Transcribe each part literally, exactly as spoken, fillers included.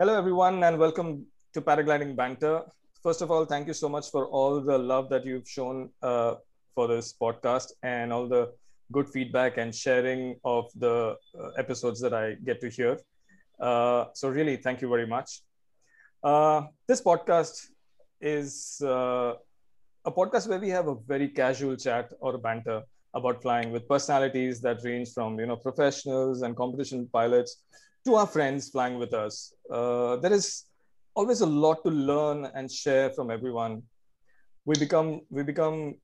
Hello, everyone, and welcome to Paragliding Banter. First of all, thank you so much for all the love that you've shown uh, for this podcast and all the good feedback and sharing of the uh, episodes that I get to hear. Uh, so really, thank you very much. Uh, this podcast is uh, a podcast where we have a very casual chat or a banter about flying with personalities that range from, you know, professionals and competition pilots to our friends flying with us. Uh, there is always a lot to learn and share from everyone. We become, we become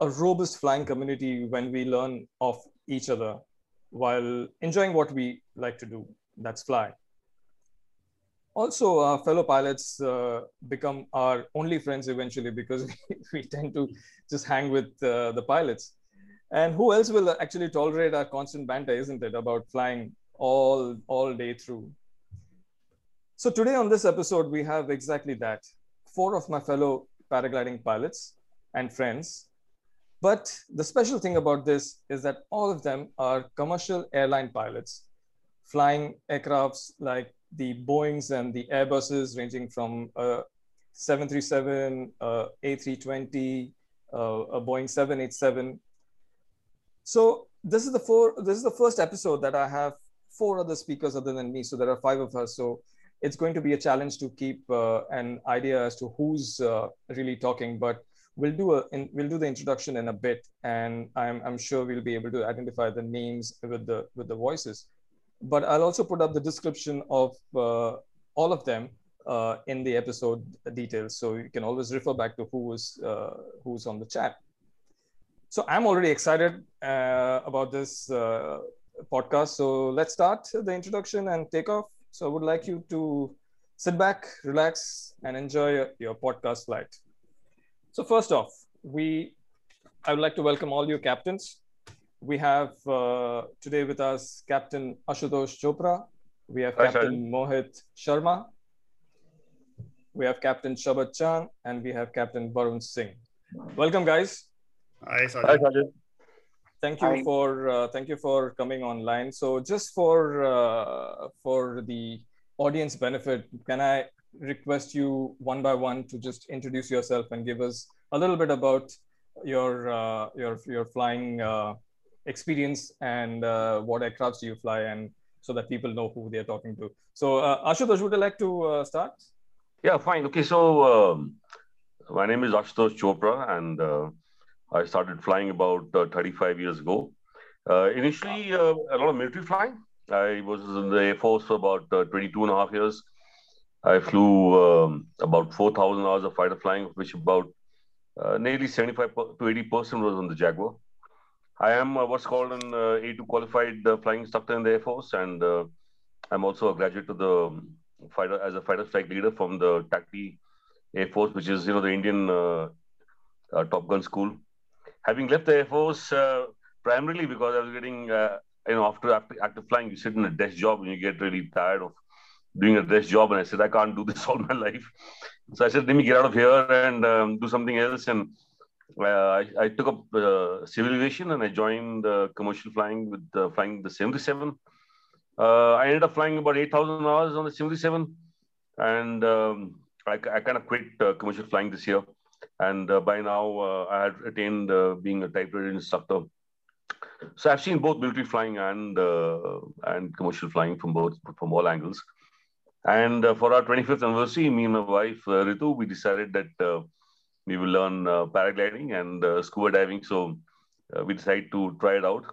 a robust flying community when we learn of each other while enjoying what we like to do, that's fly. Also, our fellow pilots uh, become our only friends eventually because we, we tend to just hang with uh, the pilots. And who else will actually tolerate our constant banter, isn't it, about flying all, all day through? So today on this episode, we have exactly that. Four of my fellow paragliding pilots and friends. But the special thing about this is that all of them are commercial airline pilots, flying aircrafts like the Boeings and the Airbuses, ranging from uh, seven three seven, uh, A three twenty, uh, a Boeing seven eighty-seven. So this is the four. This is the first episode that I have four other speakers other than me. So there are five of us. So it's going to be a challenge to keep uh, an idea as to who's uh, really talking. But we'll do a in, we'll do the introduction in a bit, and I'm I'm sure we'll be able to identify the names with the with the voices. But I'll also put up the description of uh, all of them uh, in the episode details, so you can always refer back to who was uh, who's on the chat. So I'm already excited uh, about this uh, podcast. So let's start the introduction and take off. So I would like you to sit back, relax, and enjoy your podcast flight. So first off, we I would like to welcome all you captains. We have uh, today with us Captain Ashutosh Chopra. We have Hi, Captain Sajid. Mohit Sharma. We have Captain Shabat Chan, and we have Captain Varun Singh. Welcome, guys. Hi, Sajid. Hi, Sajid. Thank you Hi. for uh, thank you for coming online. So just for uh, for the audience benefit, can I request you one by one to just introduce yourself and give us a little bit about your uh, your your flying uh, experience and uh, what aircrafts do you fly, and so that people know who they are talking to. So uh, Ashutosh, would you like to uh, start? Yeah, fine. Okay, so um, my name is Ashutosh Chopra, and Uh... I started flying about uh, thirty-five years ago. Uh, initially, uh, a lot of military flying. I was in the Air Force for about uh, twenty-two and a half years. I flew um, about four thousand hours of fighter flying, of which about uh, nearly seventy-five to eighty percent was on the Jaguar. I am uh, what's called an uh, A two qualified uh, flying instructor in the Air Force, and uh, I'm also a graduate of the fighter as a fighter strike leader from the Tacty Air Force, which is, you know, the Indian uh, uh, Top Gun school. Having left the Air Force uh, primarily because I was getting, uh, you know, after, after active flying, you sit in a desk job and you get really tired of doing a desk job. And I said, I can't do this all my life. So I said, let me get out of here and um, do something else. And uh, I, I took up uh, civil aviation and I joined uh, commercial flying with uh, flying the seven thirty-seven. Uh, I ended up flying about eight thousand hours on the seven thirty-seven. And um, I, I kind of quit uh, commercial flying this year. And uh, by now, uh, I had attained uh, being a type rated instructor. So I've seen both military flying and uh, and commercial flying from both from all angles. And uh, for our twenty-fifth anniversary, me and my wife uh, Ritu, we decided that uh, we will learn uh, paragliding and uh, scuba diving. So uh, we decided to try it out.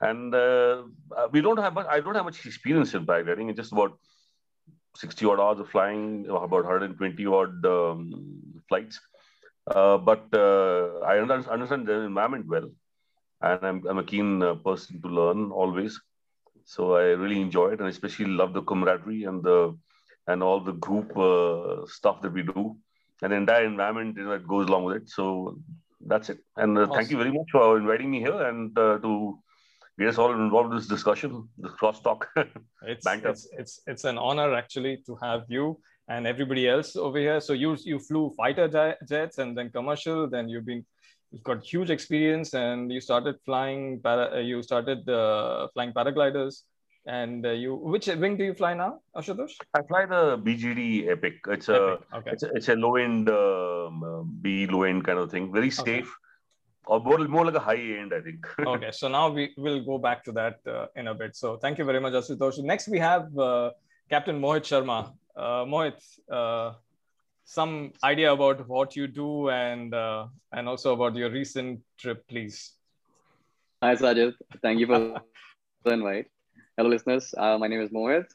And uh, we don't have much, I don't have much experience in paragliding. It's just about sixty odd hours of flying, about one hundred twenty odd um, flights. Uh, but uh, I understand the environment well, and I'm, I'm a keen uh, person to learn always. So I really enjoy it, and especially love the camaraderie and the and all the group uh, stuff that we do, and the entire environment, you know, that goes along with it. So that's it. And uh, awesome. Thank you very much for inviting me here and uh, to get us all involved in this discussion, this crosstalk. it's, it's it's it's an honor actually to have you and everybody else over here. So you you flew fighter jets and then commercial. Then you've been you've got huge experience, and you started flying. Para, you started uh, flying paragliders, And uh, you, which wing do you fly now, Ashutosh? I fly the B G D Epic. It's Epic. a okay. it's a, it's a low end um, B low end kind of thing. Very safe, okay. or more, more like a high end, I think. Okay, so now we will go back to that uh, in a bit. So thank you very much, Ashutosh. Next we have uh, Captain Mohit Sharma. Uh, Mohit, uh, some idea about what you do and uh, and also about your recent trip, please. Hi, Sajid. Thank you for the invite. Hello, listeners. Uh, my name is Mohit.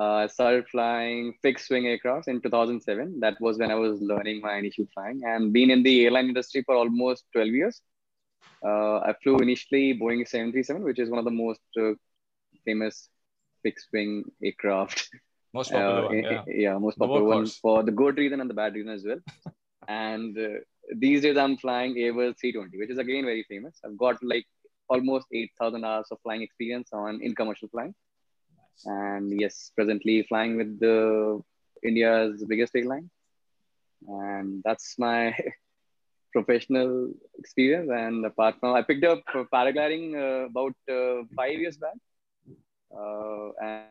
Uh, I started flying fixed-wing aircraft in two thousand seven. That was when I was learning my initial flying and been in the airline industry for almost twelve years. Uh, I flew initially Boeing seven thirty-seven, which is one of the most uh, famous fixed-wing aircraft. Most popular uh, one, yeah. yeah, most popular one for the good reason and the bad reason as well. And uh, these days I'm flying Airbus A three twenty, which is again very famous. I've got like almost eight thousand hours of flying experience on in commercial flying. Nice. And yes, presently flying with the India's biggest airline. And that's my professional experience. And apart from, I picked up paragliding uh, about uh, five years back. Uh, and,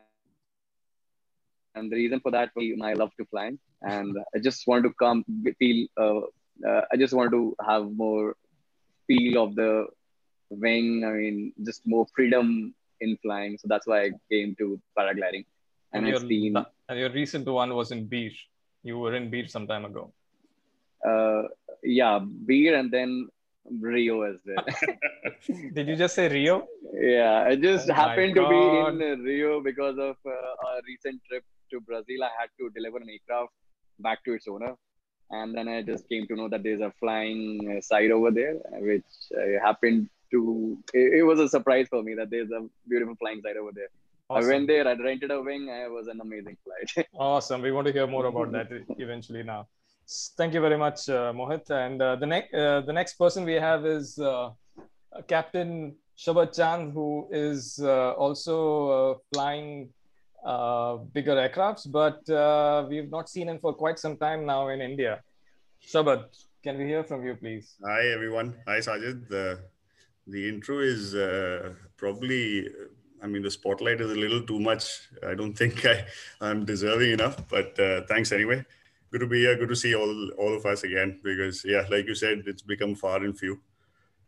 and the reason for that was my love to flying. And I just wanted to come feel, uh, uh, I just wanted to have more feel of the wing, I mean, just more freedom in flying. So that's why I came to paragliding. And, and your, I've seen... And your recent one was in Bir. You were in Bir some time ago. Uh, yeah, Bir and then Rio as well. Did you just say Rio? Yeah, I just oh happened to be in Rio because of uh, a recent trip to Brazil. I had to deliver an aircraft back to its owner. And then I just came to know that there's a flying site over there, which uh, happened to, it, it was a surprise for me that there's a beautiful flying site over there. Awesome. I went there, I rented a wing, and it was an amazing flight. Awesome. We want to hear more about that eventually now. Thank you very much, uh, Mohit. And uh, the, ne uh, the next person we have is uh, Captain Shabat Chan, who is uh, also uh, flying uh, bigger aircrafts, but uh, we've not seen him for quite some time now in India. Shabat, can we hear from you, please? Hi, everyone. Hi, Sajid. Uh... The intro is uh, probably, I mean, the spotlight is a little too much. I don't think I, I'm deserving enough, but uh, thanks anyway. Good to be here. Good to see all, all of us again, because yeah, like you said, it's become far and few.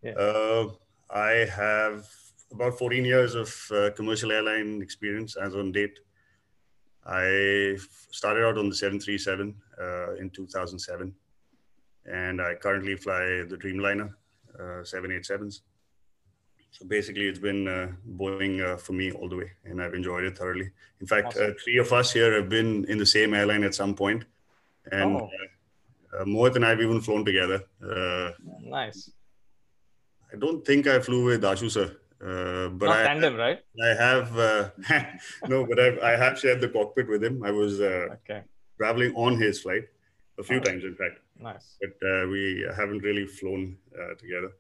Yeah. Uh, I have about fourteen years of uh, commercial airline experience as on date. I started out on the seven thirty-seven uh, in two thousand seven, and I currently fly the Dreamliner uh, seven eighty-sevens. So basically, it's been uh, Boeing uh, for me all the way, and I've enjoyed it thoroughly. In fact, awesome. uh, three of us here have been in the same airline at some point, and oh. uh, uh, Mohit and I have even flown together. Uh, nice. I don't think I flew with Ashu sir, uh, but Not I tandem, right? I have uh, no, but I've, I have shared the cockpit with him. I was uh, okay. traveling on his flight a few oh. times, in fact. Nice. But uh, we haven't really flown uh, together.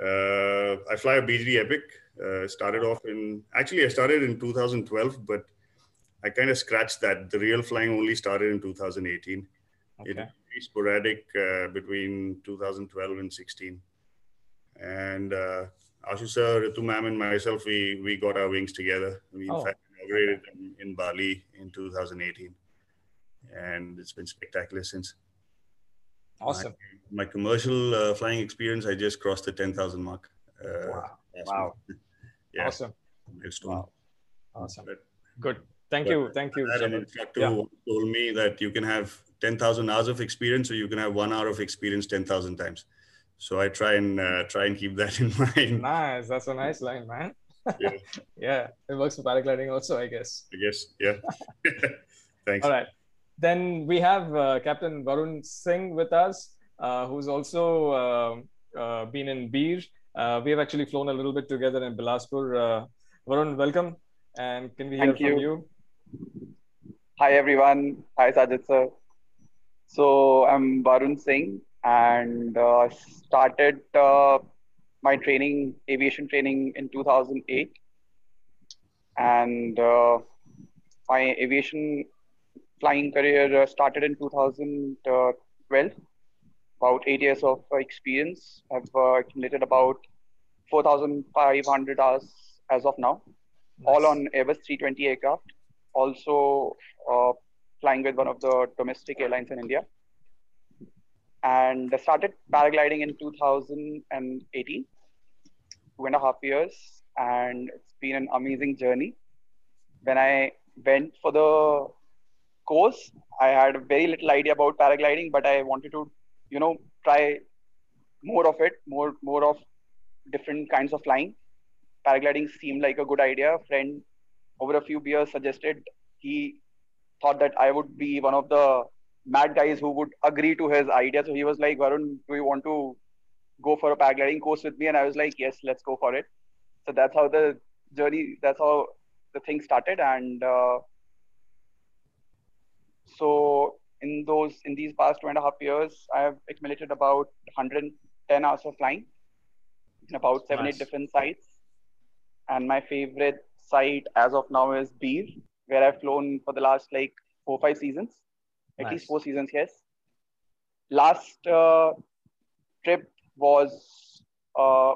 Uh, I fly a B G D Epic. Uh, started off in, actually I started in two thousand twelve, but I kind of scratched that. The real flying only started in two thousand eighteen. Okay. It was pretty sporadic uh, between two thousand twelve and sixteen. And uh, Ashu sir, Ritu ma'am and myself, we, we got our wings together. We in oh. fact inaugurated them in Bali in two thousand eighteen. And it's been spectacular since. Awesome. My, my commercial uh, flying experience, I just crossed the ten thousand mark. Uh, wow. Wow. Yeah. Awesome. Wow. Awesome. But, Good. Thank you. Thank you. I had an instructor who told me that you can have ten thousand hours of experience or you can have one hour of experience ten thousand times. So I try and uh, try and keep that in mind. Nice. That's a nice line, man. Yeah. Yeah. It works for paragliding also, I guess. I guess. Yeah. Thanks. All right. Then we have uh, Captain Varun Singh with us, uh, who's also uh, uh, been in Bir. Uh, we have actually flown a little bit together in Bilaspur. Uh, Varun, welcome. And can we hear Thank from you. you? Hi, everyone. Hi, Sajid sir. So I'm Varun Singh and uh, started uh, my training, aviation training in two thousand eight. And uh, my aviation flying career started in two thousand twelve, about eight years of experience. I've accumulated about four thousand five hundred hours as of now. nice. All on Airbus three twenty aircraft. Also uh, flying with one of the domestic airlines in India. And I started paragliding in two thousand eighteen, two and a half years. And it's been an amazing journey. When I went for the course, I had very little idea about paragliding, but I wanted to, you know, try more of it, more, more of different kinds of flying. Paragliding seemed like a good idea. A friend over a few beers suggested, he thought that I would be one of the mad guys who would agree to his idea. So he was like, Varun, do you want to go for a paragliding course with me? And I was like, yes, let's go for it. So that's how the journey, that's how the thing started. And uh, so in those, in these past two and a half years, I have accumulated about one hundred ten hours of flying in about seven, nice. eight different sites. And my favorite site as of now is Bir, where I've flown for the last like four, five seasons. At nice. least four seasons, yes. Last uh, trip was uh,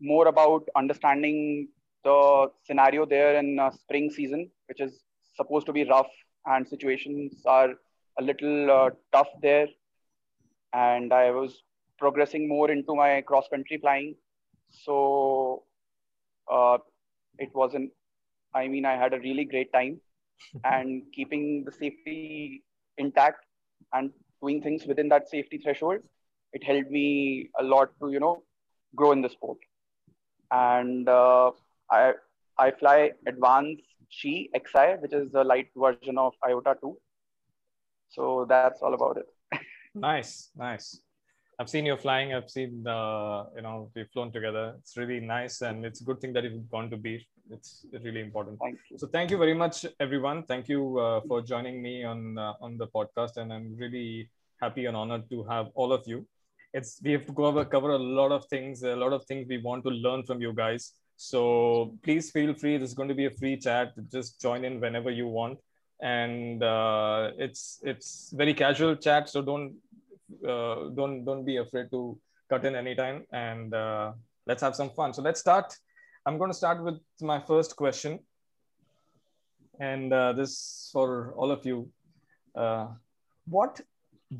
more about understanding the scenario there in uh, spring season, which is supposed to be rough and situations are a little uh, tough there. And I was progressing more into my cross-country flying. So uh, it wasn't, I mean, I had a really great time and keeping the safety intact and doing things within that safety threshold, it helped me a lot to, you know, grow in the sport. And uh, I I fly Advanced Xi, Xi, which is the light version of Iota two. So that's all about it. Nice, nice. I've seen your flying. I've seen the, you know, we've flown together. It's really nice. And it's a good thing that you've gone to B. It's really important. Thank you. So thank you very much, everyone. Thank you uh, for joining me on, uh, on the podcast. And I'm really happy and honored to have all of you. It's, we have to cover, cover a lot of things, a lot of things we want to learn from you guys. So please feel free. There's going to be a free chat. Just join in whenever you want. And uh, it's, it's very casual chat. So don't, Uh, don't don't be afraid to cut in anytime, and uh, let's have some fun. So let's start. I'm going to start with my first question, and uh, this for all of you. Uh, what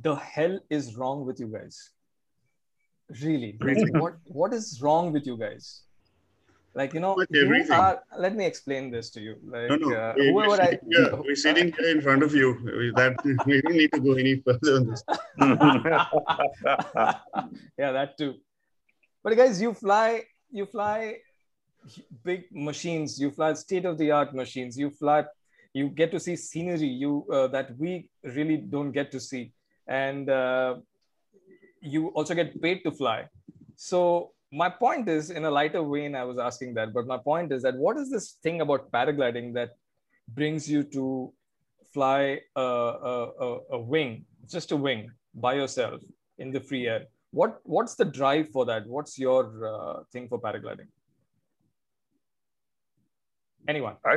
the hell is wrong with you guys? Really, what what is wrong with you guys? Like, you know, you are, let me explain this to you. Like, no, no. Uh, we, whoever we're, I, sitting here, we're sitting here in front of you. We, that, we don't need to go any further on this. Yeah, that too. But guys, you fly, you fly big machines. You fly state-of-the-art machines. You fly, you get to see scenery you uh, that we really don't get to see. And uh, you also get paid to fly. So my point is, in a lighter vein, I was asking that, but my point is that what is this thing about paragliding that brings you to fly a, a, a wing, just a wing by yourself in the free air? What, what's the drive for that? What's your uh, thing for paragliding? Anyone? I,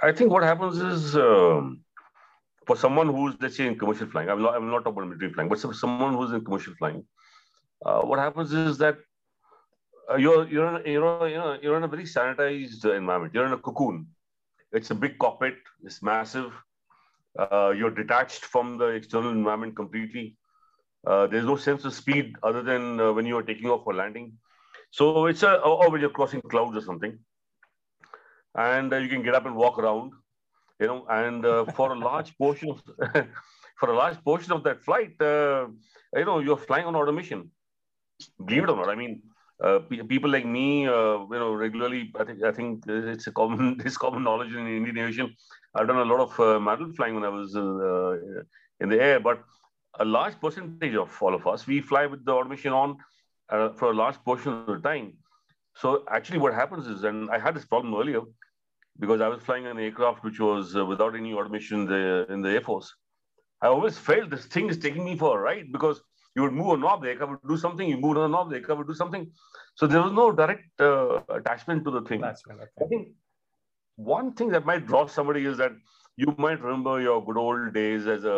I think what happens is, um, for someone who's, let's say, in commercial flying, I'm not, I'm not talking about military flying, but for someone who's in commercial flying, uh, what happens is that Uh, you're you're in, you're you're you're in a very sanitized environment. You're in a cocoon. It's a big cockpit. It's massive. Uh, you're detached from the external environment completely. Uh, there's no sense of speed other than uh, when you are taking off or landing. So it's a or when you're crossing clouds or something, and uh, you can get up and walk around, you know. And uh, for a large portion of for a large portion of that flight, uh, you know, you're flying on automation. Believe it or not, I mean. Uh, people like me, uh, you know, regularly, I think I think it's a common, it's common knowledge in the Indian aviation. I've done a lot of uh, model flying when I was uh, in the air, but a large percentage of all of us, we fly with the automation on uh, for a large portion of the time. So actually what happens is, and I had this problem earlier, because I was flying an aircraft which was uh, without any automation in the, in the Air Force. I always felt this thing is taking me for a ride, because you would move a knob, the aircraft would do something. You move a knob, the aircraft would do something. So there was no direct uh, attachment to the thing. That's right, okay. I think one thing that might draw somebody is that you might remember your good old days as a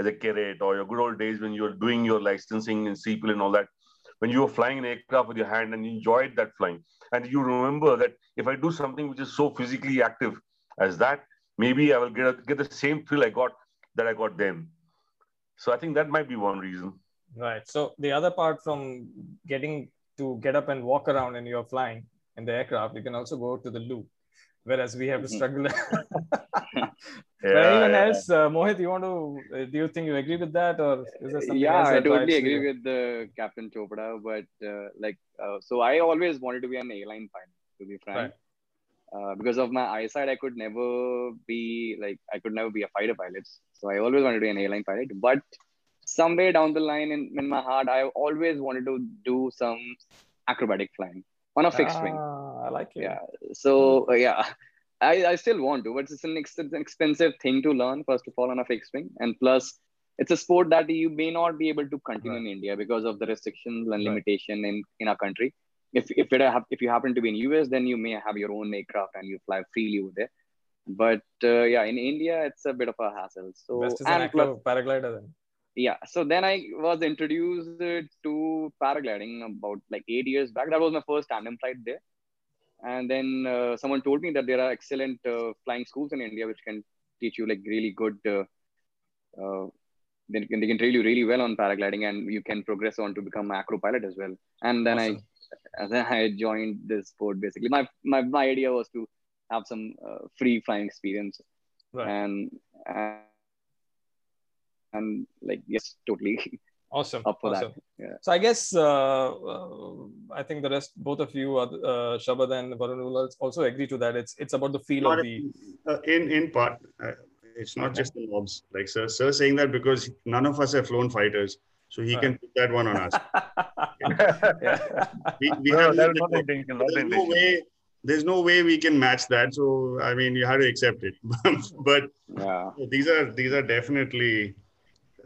as a cadet, or your good old days when you were doing your licensing in C P L and all that. when you were flying an aircraft with your hand and you enjoyed that flying. And you remember that if I do something which is so physically active as that, maybe I will get, a, get the same thrill I got that I got then. So I think that might be one reason. Right. So the other part from getting to get up and walk around and you're flying in the aircraft, you can also go to the loo, whereas we have to struggle. yeah, anyone yeah. else? Uh, Mohit, you want to, uh, do you think you agree with that? Or is there something yeah, else I totally agree you? with the Captain Chopra, but uh, like, uh, so I always wanted to be an airline pilot, to be frank. Right. Uh, because of my eyesight, I could never be like, I could never be a fighter pilot. So I always wanted to be an airline pilot, but somewhere down the line in, in my heart, I always wanted to do some acrobatic flying on a fixed ah, wing. I like it. Yeah. So, uh, yeah, I, I still want to, but it's an, ex an expensive thing to learn, first of all, on a fixed wing. And plus, it's a sport that you may not be able to continue right. in India because of the restrictions and limitation right. in, in our country. If, if, it ha if you happen to be in the U S, then you may have your own aircraft and you fly freely over there. But, uh, yeah, in India, it's a bit of a hassle. So, best is and an plus, paraglider then. Yeah, so then I was introduced to paragliding about like eight years back. That was my first tandem flight there. And then uh, someone told me that there are excellent uh, flying schools in India which can teach you like really good, uh, uh, they, can, they can train you really well on paragliding and you can progress on to become an acro pilot as well. And then, awesome. I, then I joined this sport basically. My, my, my idea was to have some uh, free flying experience. Right. And, and I'm like, yes, totally awesome up for awesome. that. Yeah. So I guess, uh, uh, I think the rest, both of you, are, uh, Shabat and Varun, also agree to that. It's it's about the feel not of the... Uh, in, in part, uh, it's not okay. just the knobs. Like sir, sir saying that because none of us have flown fighters. So he right. can put that one on us. we, we no, have no, no, there's, no way, there's no way we can match that. So, I mean, you have to accept it. But yeah. these are these are definitely...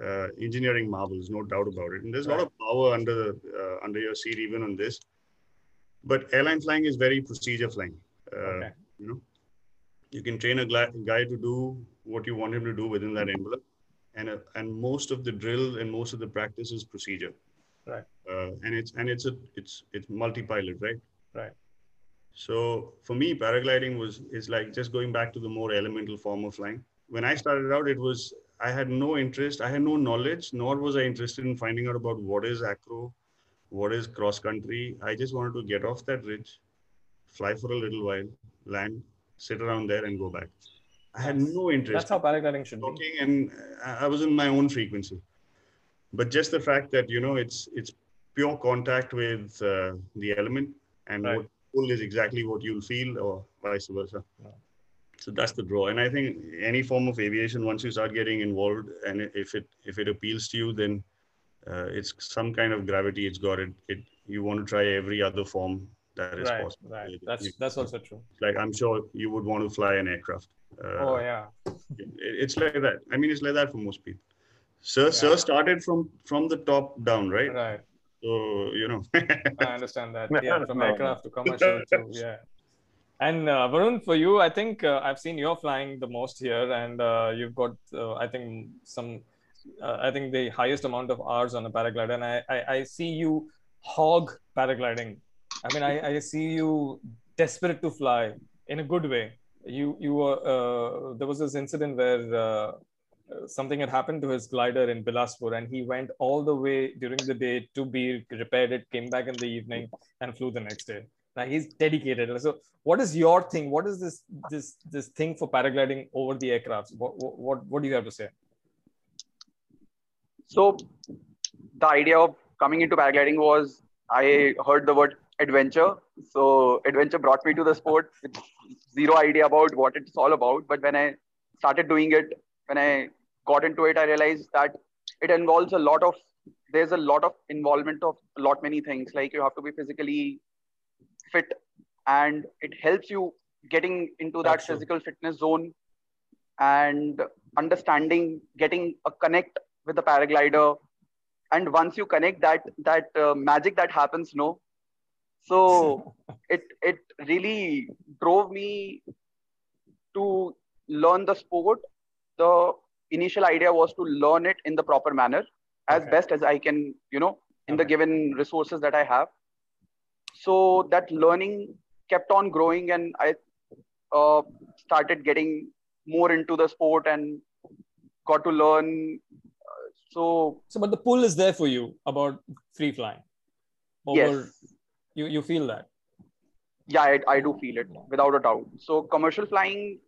Uh, engineering marvels, no doubt about it. And there's a lot of power under the, uh, under your seat even on this. But airline flying is very procedure flying. Uh, okay. You know, you can train a guy to do what you want him to do within that envelope, and uh, and most of the drill and most of the practice is procedure. Right. Uh, and it's and it's a it's it's multi-pilot, right? Right. So for me, paragliding was is like just going back to the more elemental form of flying. When I started out, it was. I had no interest, I had no knowledge, nor was I interested in finding out about what is acro, what is cross-country. I just wanted to get off that ridge, fly for a little while, land, sit around there and go back. I had no interest. That's how paragliding should be. And I was in my own frequency. But just the fact that, you know, it's it's pure contact with uh, the element and right. what pull is exactly what you'll feel or vice versa. Yeah. So that's the draw. And I think any form of aviation, once you start getting involved and if it if it appeals to you, then uh, it's some kind of gravity. It's got it. It you want to try every other form that is right, possible. Right. It, that's, you, that's also true. Like, I'm sure you would want to fly an aircraft. Uh, oh, yeah. It, it's like that. I mean, it's like that for most people. Sir, yeah. sir started from, from the top down, right? Right. So, you know. I understand that. Yeah, from aircraft to commercial to, yeah. And uh, Varun, for you, I think uh, I've seen you're flying the most here, and uh, you've got, uh, I think, some, uh, I think the highest amount of hours on a paraglider. And I, I, I see you hog paragliding. I mean, I, I see you desperate to fly in a good way. You, you were, uh, there was this incident where uh, something had happened to his glider in Bilaspur, and he went all the way during the day to Bir, repaired it, came back in the evening, and flew the next day. Like, he's dedicated. So what is your thing? What is this this this thing for paragliding over the aircrafts? What, what, what do you have to say? So the idea of coming into paragliding was, I heard the word adventure. So adventure brought me to the sport with zero idea about what it's all about. But when I started doing it, when I got into it, I realized that it involves a lot of, there's a lot of involvement of a lot many things. Like, you have to be physically fit, and it helps you getting into that Absolutely. physical fitness zone and understanding, getting a connect with the paraglider. And once you connect, that that uh, magic that happens, no? So it, it really drove me to learn the sport. The initial idea was to learn it in the proper manner as okay. best as I can, you know, in the given resources that I have. So that learning kept on growing, and I uh, started getting more into the sport and got to learn. So, so, but the pull is there for you about free flying. Over, yes. You, you feel that? Yeah, I, I do feel it without a doubt. So commercial flying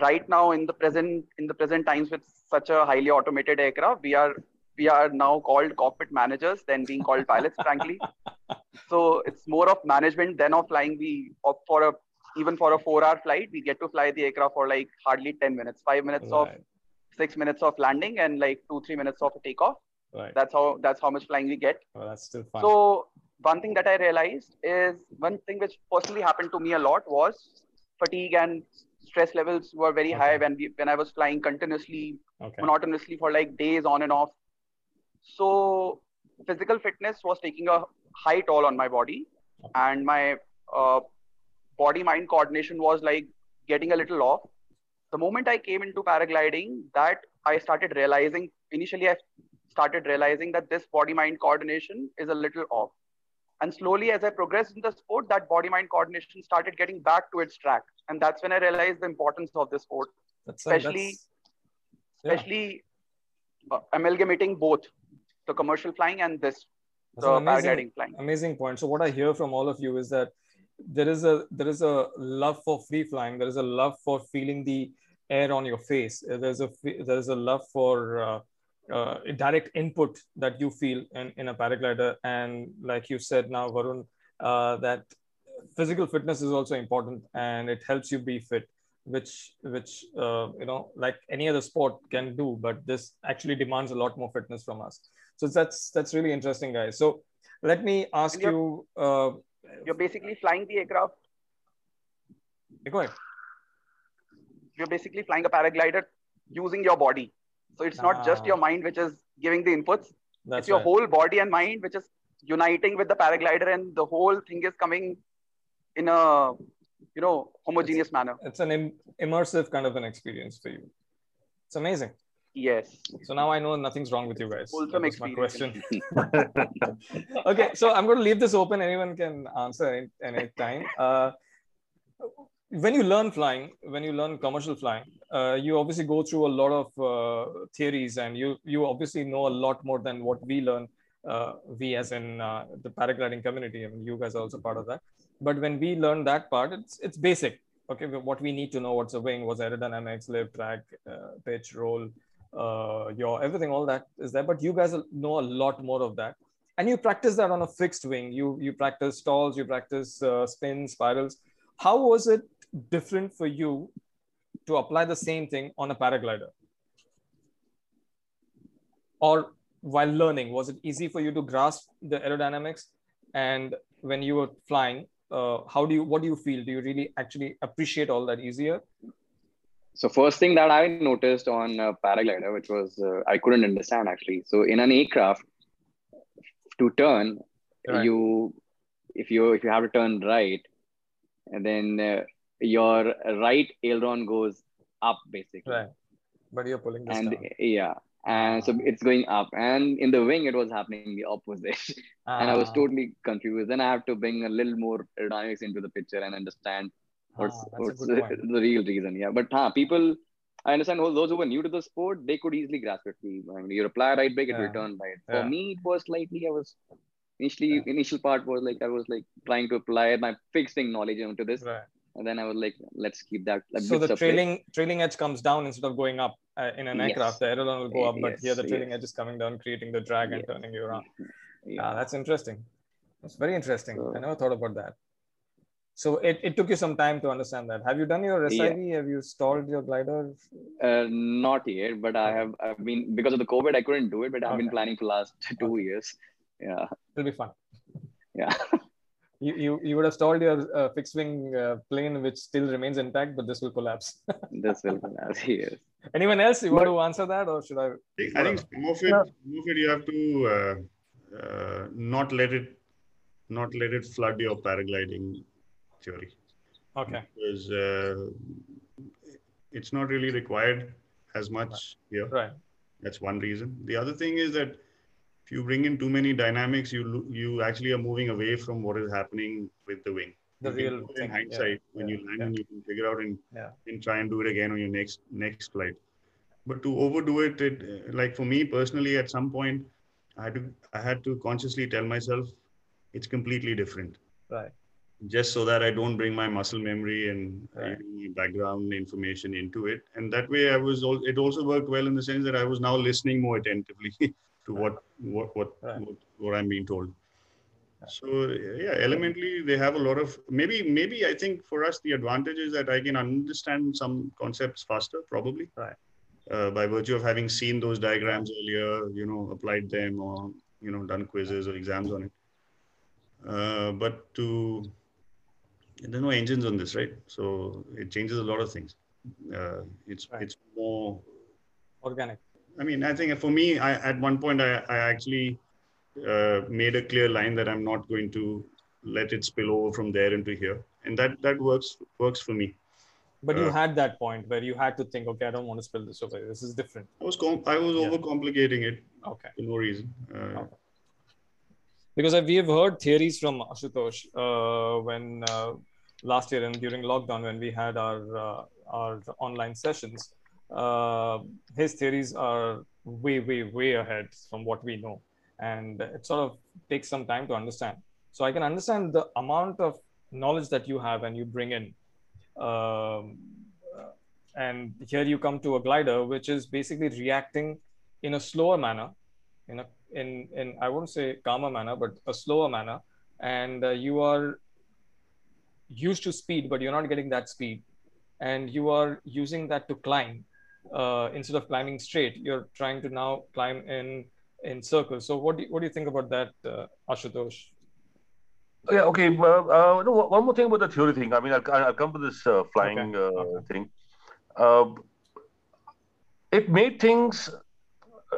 right now in the present, in the present times with such a highly automated aircraft, we are, we are now called cockpit managers than being called pilots, frankly. So it's more of management than of flying. We opt for a, even for a four hour flight, we get to fly the aircraft for like hardly ten minutes, five minutes right. of six minutes of landing and like two, three minutes of a takeoff. Right. That's how, that's how much flying we get. Oh, that's still fun. So one thing that I realized is one thing which personally happened to me a lot was fatigue and stress levels were very okay. high when we, when I was flying continuously, okay. monotonously for like days on and off. So physical fitness was taking a high toll on my body, okay. and my uh, body-mind coordination was like getting a little off. The moment I came into paragliding, that I started realizing, initially I started realizing that this body-mind coordination is a little off. And slowly as I progressed in the sport, that body-mind coordination started getting back to its track. And that's when I realized the importance of this sport, that's especially, a, yeah. especially uh, amalgamating both the commercial flying and this that's the paragliding flying. Amazing point. So what I hear from all of you is that there is a there is a love for free flying. There is a love for feeling the air on your face. There's a there's a love for uh, uh, direct input that you feel in, in a paraglider. And like you said now, Varun, uh, that physical fitness is also important, and it helps you be fit, which which uh, you know, like any other sport can do, but this actually demands a lot more fitness from us. So that's that's really interesting, guys. So let me ask you. Uh, You're basically flying the aircraft. Go ahead. You're basically flying a paraglider using your body. So it's not ah. just your mind which is giving the inputs. That's it's your right. whole body and mind which is uniting with the paraglider, and the whole thing is coming in a, you know, homogeneous it's, manner. It's an im immersive kind of an experience for you. It's amazing. Yes. So now I know nothing's wrong with you guys. That was my question. Okay, so I'm going to leave this open. Anyone can answer at any time. Uh, when you learn flying, when you learn commercial flying, uh, you obviously go through a lot of uh, theories, and you you obviously know a lot more than what we learn. Uh, we, as in uh, the paragliding community, I mean, you guys are also part of that. But when we learn that part, it's it's basic. Okay, what we need to know: what's a wing, what's aerodynamics, lift, drag, uh, pitch, roll. Uh, your everything, all that is there, but you guys know a lot more of that, and you practice that on a fixed wing. You you practice stalls, you practice uh, spins, spirals. How was it different for you to apply the same thing on a paraglider? Or while learning, was it easy for you to grasp the aerodynamics? And when you were flying, uh, how do you what do you feel? Do you really actually appreciate all that easier? So first thing that I noticed on a paraglider, which was, uh, I couldn't understand actually. So in an aircraft to turn, right. you, if you, if you have to turn right, and then uh, your right aileron goes up basically. Right. But you're pulling this and down. Yeah. And so it's going up, and in the wing, it was happening the opposite. Ah. And I was totally confused. Then I have to bring a little more aerodynamics into the picture and understand Or, ah, or the, the real reason, yeah. But huh, people, I understand those who were new to the sport, they could easily grasp it. I mean, you apply right back, it yeah. will turn right. Yeah. For me, it was slightly, I was, initially, yeah. initial part was like, I was like trying to apply my fixing knowledge into this. Right. And then I was like, let's keep that. So the trailing, trailing edge comes down instead of going up uh, in an yes. aircraft. The aileron will go up, yes. but here the trailing yes. edge is coming down, creating the drag yes. and turning you around. Yeah. Ah, that's interesting. That's very interesting. So, I never thought about that. So it, it took you some time to understand that. Have you done your S I V? Yeah. Have you stalled your glider? Uh, not yet, but I have. I've been, because of the COVID, I couldn't do it. But I've okay. been planning for the last two okay. years. Yeah, it'll be fun. Yeah, you you you would have stalled your uh, fixed wing uh, plane, which still remains intact, but this will collapse. This will collapse. Yes. Anyone else? You want but, to answer that, or should I? I think more fit. More fit. You have to uh, uh, not let it, not let it flood your paragliding theory. Okay. Because uh, it's not really required as much right. here. Right. That's one reason. The other thing is that If you bring in too many dynamics, you you actually are moving away from what is happening with the wing. The real thing, in hindsight, yeah, when yeah, you land, yeah. and you can figure out and yeah. and try and do it again on your next next flight. But to overdo it, it, like for me personally, at some point, I had to I had to consciously tell myself it's completely different. Right. Just so that I don't bring my muscle memory and right. background information into it. And that way I was, all, it also worked well in the sense that I was now listening more attentively to right. what, what, what, right. what, what I'm being told. Right. So yeah, elementally they have a lot of, maybe, maybe I think for us, the advantage is that I can understand some concepts faster, probably right. uh, by virtue of having seen those diagrams earlier, you know, applied them or, you know, done quizzes or exams on it. Uh, but to, there are no engines on this, right? So it changes a lot of things. Uh, it's right. it's more organic. I mean, I think for me, I, at one point, I, I actually uh, made a clear line that I'm not going to let it spill over from there into here, and that that works works for me. But uh, you had that point where you had to think, okay, I don't want to spill this over. This is different. I was com I was yeah. overcomplicating it. Okay. For no reason. Uh, okay. Because we have heard theories from Ashutosh uh, when. Uh, last year and during lockdown when we had our uh, our online sessions, uh, his theories are way, way, way ahead from what we know. And it sort of takes some time to understand. So I can understand the amount of knowledge that you have and you bring in. Um, and here you come to a glider, which is basically reacting in a slower manner, in, a, in, in I wouldn't say calmer manner, but a slower manner. And uh, you are used to speed, but you're not getting that speed. And you are using that to climb. Uh, instead of climbing straight, you're trying to now climb in, in circles. So what do, you, what do you think about that, uh, Ashutosh? Yeah, okay. Uh, uh, no, one more thing about the theory thing. I mean, I'll, I'll come to this uh, flying okay. Uh, okay. thing. Uh, it made things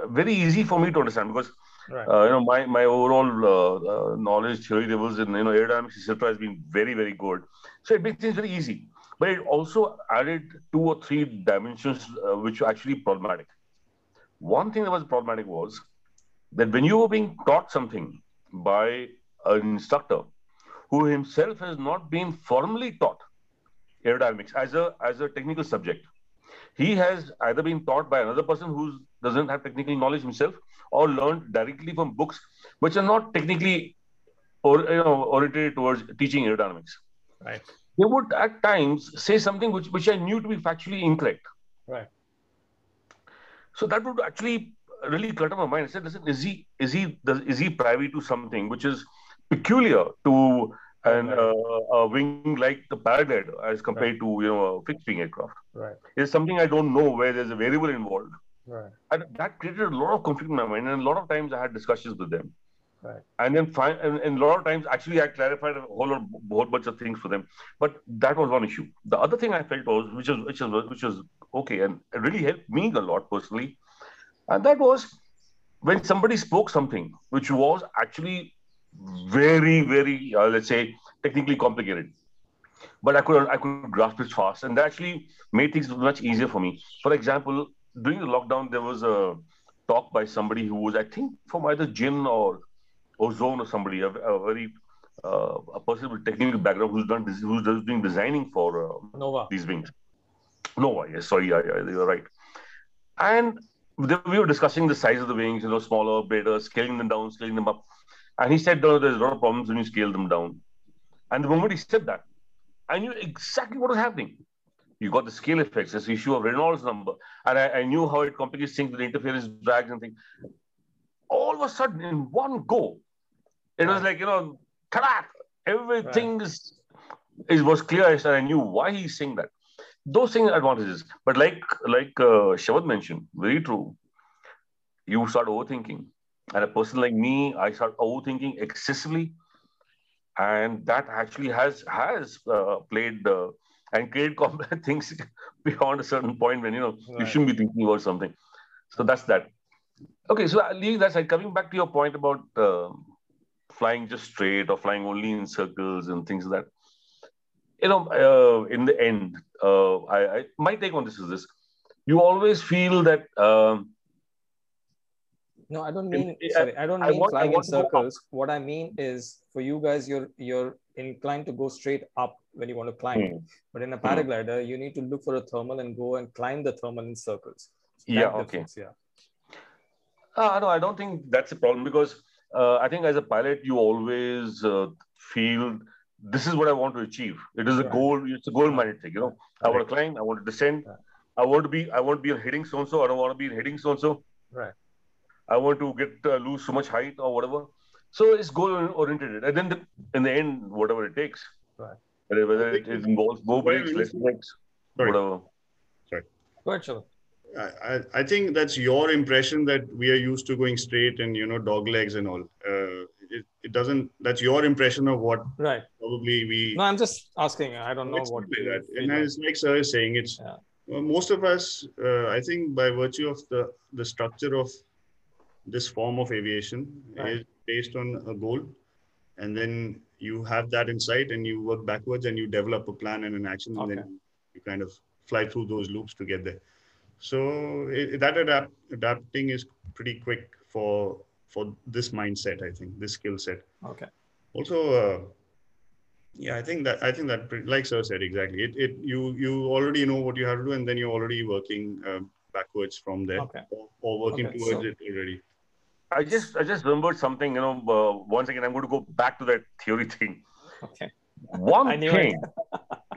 very easy for me to understand because Right. Uh, you know, my, my overall uh, uh, knowledge, theory levels in, you know, aerodynamics, et cetera has been very, very good. So it makes things very easy. But it also added two or three dimensions uh, which were actually problematic. One thing that was problematic was that when you were being taught something by an instructor who himself has not been formally taught aerodynamics as a, as a technical subject, he has either been taught by another person who doesn't have technical knowledge himself or learned directly from books, which are not technically or, you know, oriented towards teaching aerodynamics. Right. They would at times say something which, which I knew to be factually incorrect. Right. So that would actually really clutter my mind. I said, listen, is he, is he, is he privy to something which is peculiar to an, right. uh, a wing like the paraglider as compared right. to, you know, a fixed wing aircraft? Right. It's something I don't know where there's a variable involved. Right. And that created a lot of conflict in my mind, and a lot of times I had discussions with them. Right. And then, find, and, and a lot of times, actually, I clarified a whole, lot, whole bunch of things for them. But that was one issue. The other thing I felt was, which is which is which is okay, and it really helped me a lot personally. And that was when somebody spoke something which was actually very, very, uh, let's say, technically complicated. But I could I could grasp it fast, and that actually made things much easier for me. For example. During the lockdown, there was a talk by somebody who was, I think, from either Gin or Ozone or somebody, a, a very uh, a person with technical background who's done who's doing designing for uh, Nova. These wings. Nova, yes, sorry, yeah, yeah, you're right. And they, we were discussing the size of the wings, you know, smaller, better, scaling them down, scaling them up. And he said, no, there's a lot of problems when you scale them down. And the moment he said that, I knew exactly what was happening. You got the scale effects, this issue of Reynolds number. And I, I knew how it complicates things with interference, drags and things. All of a sudden, in one go, it was like, you know, ta-da! Everything right. is, is, was clear. And I knew why he's saying that. Those things are advantages. But like, like uh, Shabat mentioned, very true, you start overthinking. And a person like me, I start overthinking excessively. And that actually has, has uh, played... Uh, and create things beyond a certain point when, you know, right. you shouldn't be thinking about something. So that's that. Okay, so leaving that side, coming back to your point about uh, flying just straight or flying only in circles and things like that. You know, uh, in the end, uh, I, I, my take on this is this. You always feel that um, No, I don't mean, I, sorry, I don't I mean want, flying in circles. What I mean is, for you guys, you're you're inclined to go straight up when you want to climb. Mm. But in a paraglider, mm. you need to look for a thermal and go and climb the thermal in circles. That yeah, okay. Yeah. Uh, no, I don't think that's a problem, because uh, I think as a pilot, you always uh, feel, this is what I want to achieve. It is right. a goal. It's a goal-minded thing, you know. Right. I want to climb. I want to descend. Right. I want to be, I want to be in heading so-and-so. I don't want to be in heading so-and-so. Right. I want to get uh, lose so much height or whatever. So it's goal-oriented. And then the, in the end, whatever it takes. Right. Whether it involves more breaks, less breaks, whatever. Sorry. Go ahead, Shabat. I, I think that's your impression that we are used to going straight and, you know, dog legs and all. Uh, it, it doesn't, that's your impression of what right. probably we... No, I'm just asking. I don't know what... That. And know. It's like sir is saying, it's yeah. well, most of us, uh, I think by virtue of the, the structure of this form of aviation right. is based on a goal. And then you have that insight and you work backwards and you develop a plan and an action. Okay. And then you kind of fly through those loops to get there. So it, that adapt, adapting is pretty quick for for this mindset, I think, this skill set. Okay. Also, uh, yeah, I think that I think that like sir said exactly. It it you you already know what you have to do, and then you're already working uh, backwards from there, okay. or, or working okay, towards so. it already. I just I just remembered something. You know, uh, once again, I'm going to go back to that theory thing. Okay. One I knew thing.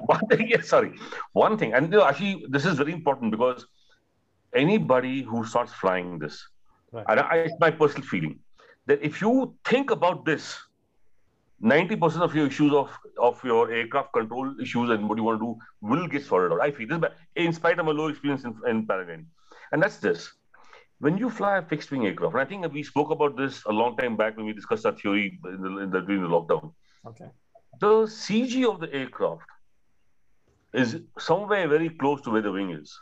one thing. Yeah, sorry. One thing, and you know, actually, this is very important because. Anybody who starts flying this, right. and I, it's my personal feeling that if you think about this, ninety percent of your issues of, of your aircraft control issues and what you want to do will get sorted out. I feel this, in spite of my low experience in, in paragliding. And that's this. When you fly a fixed wing aircraft, and I think we spoke about this a long time back when we discussed our theory in the, in the, during the lockdown. Okay. The C G of the aircraft is somewhere very close to where the wing is.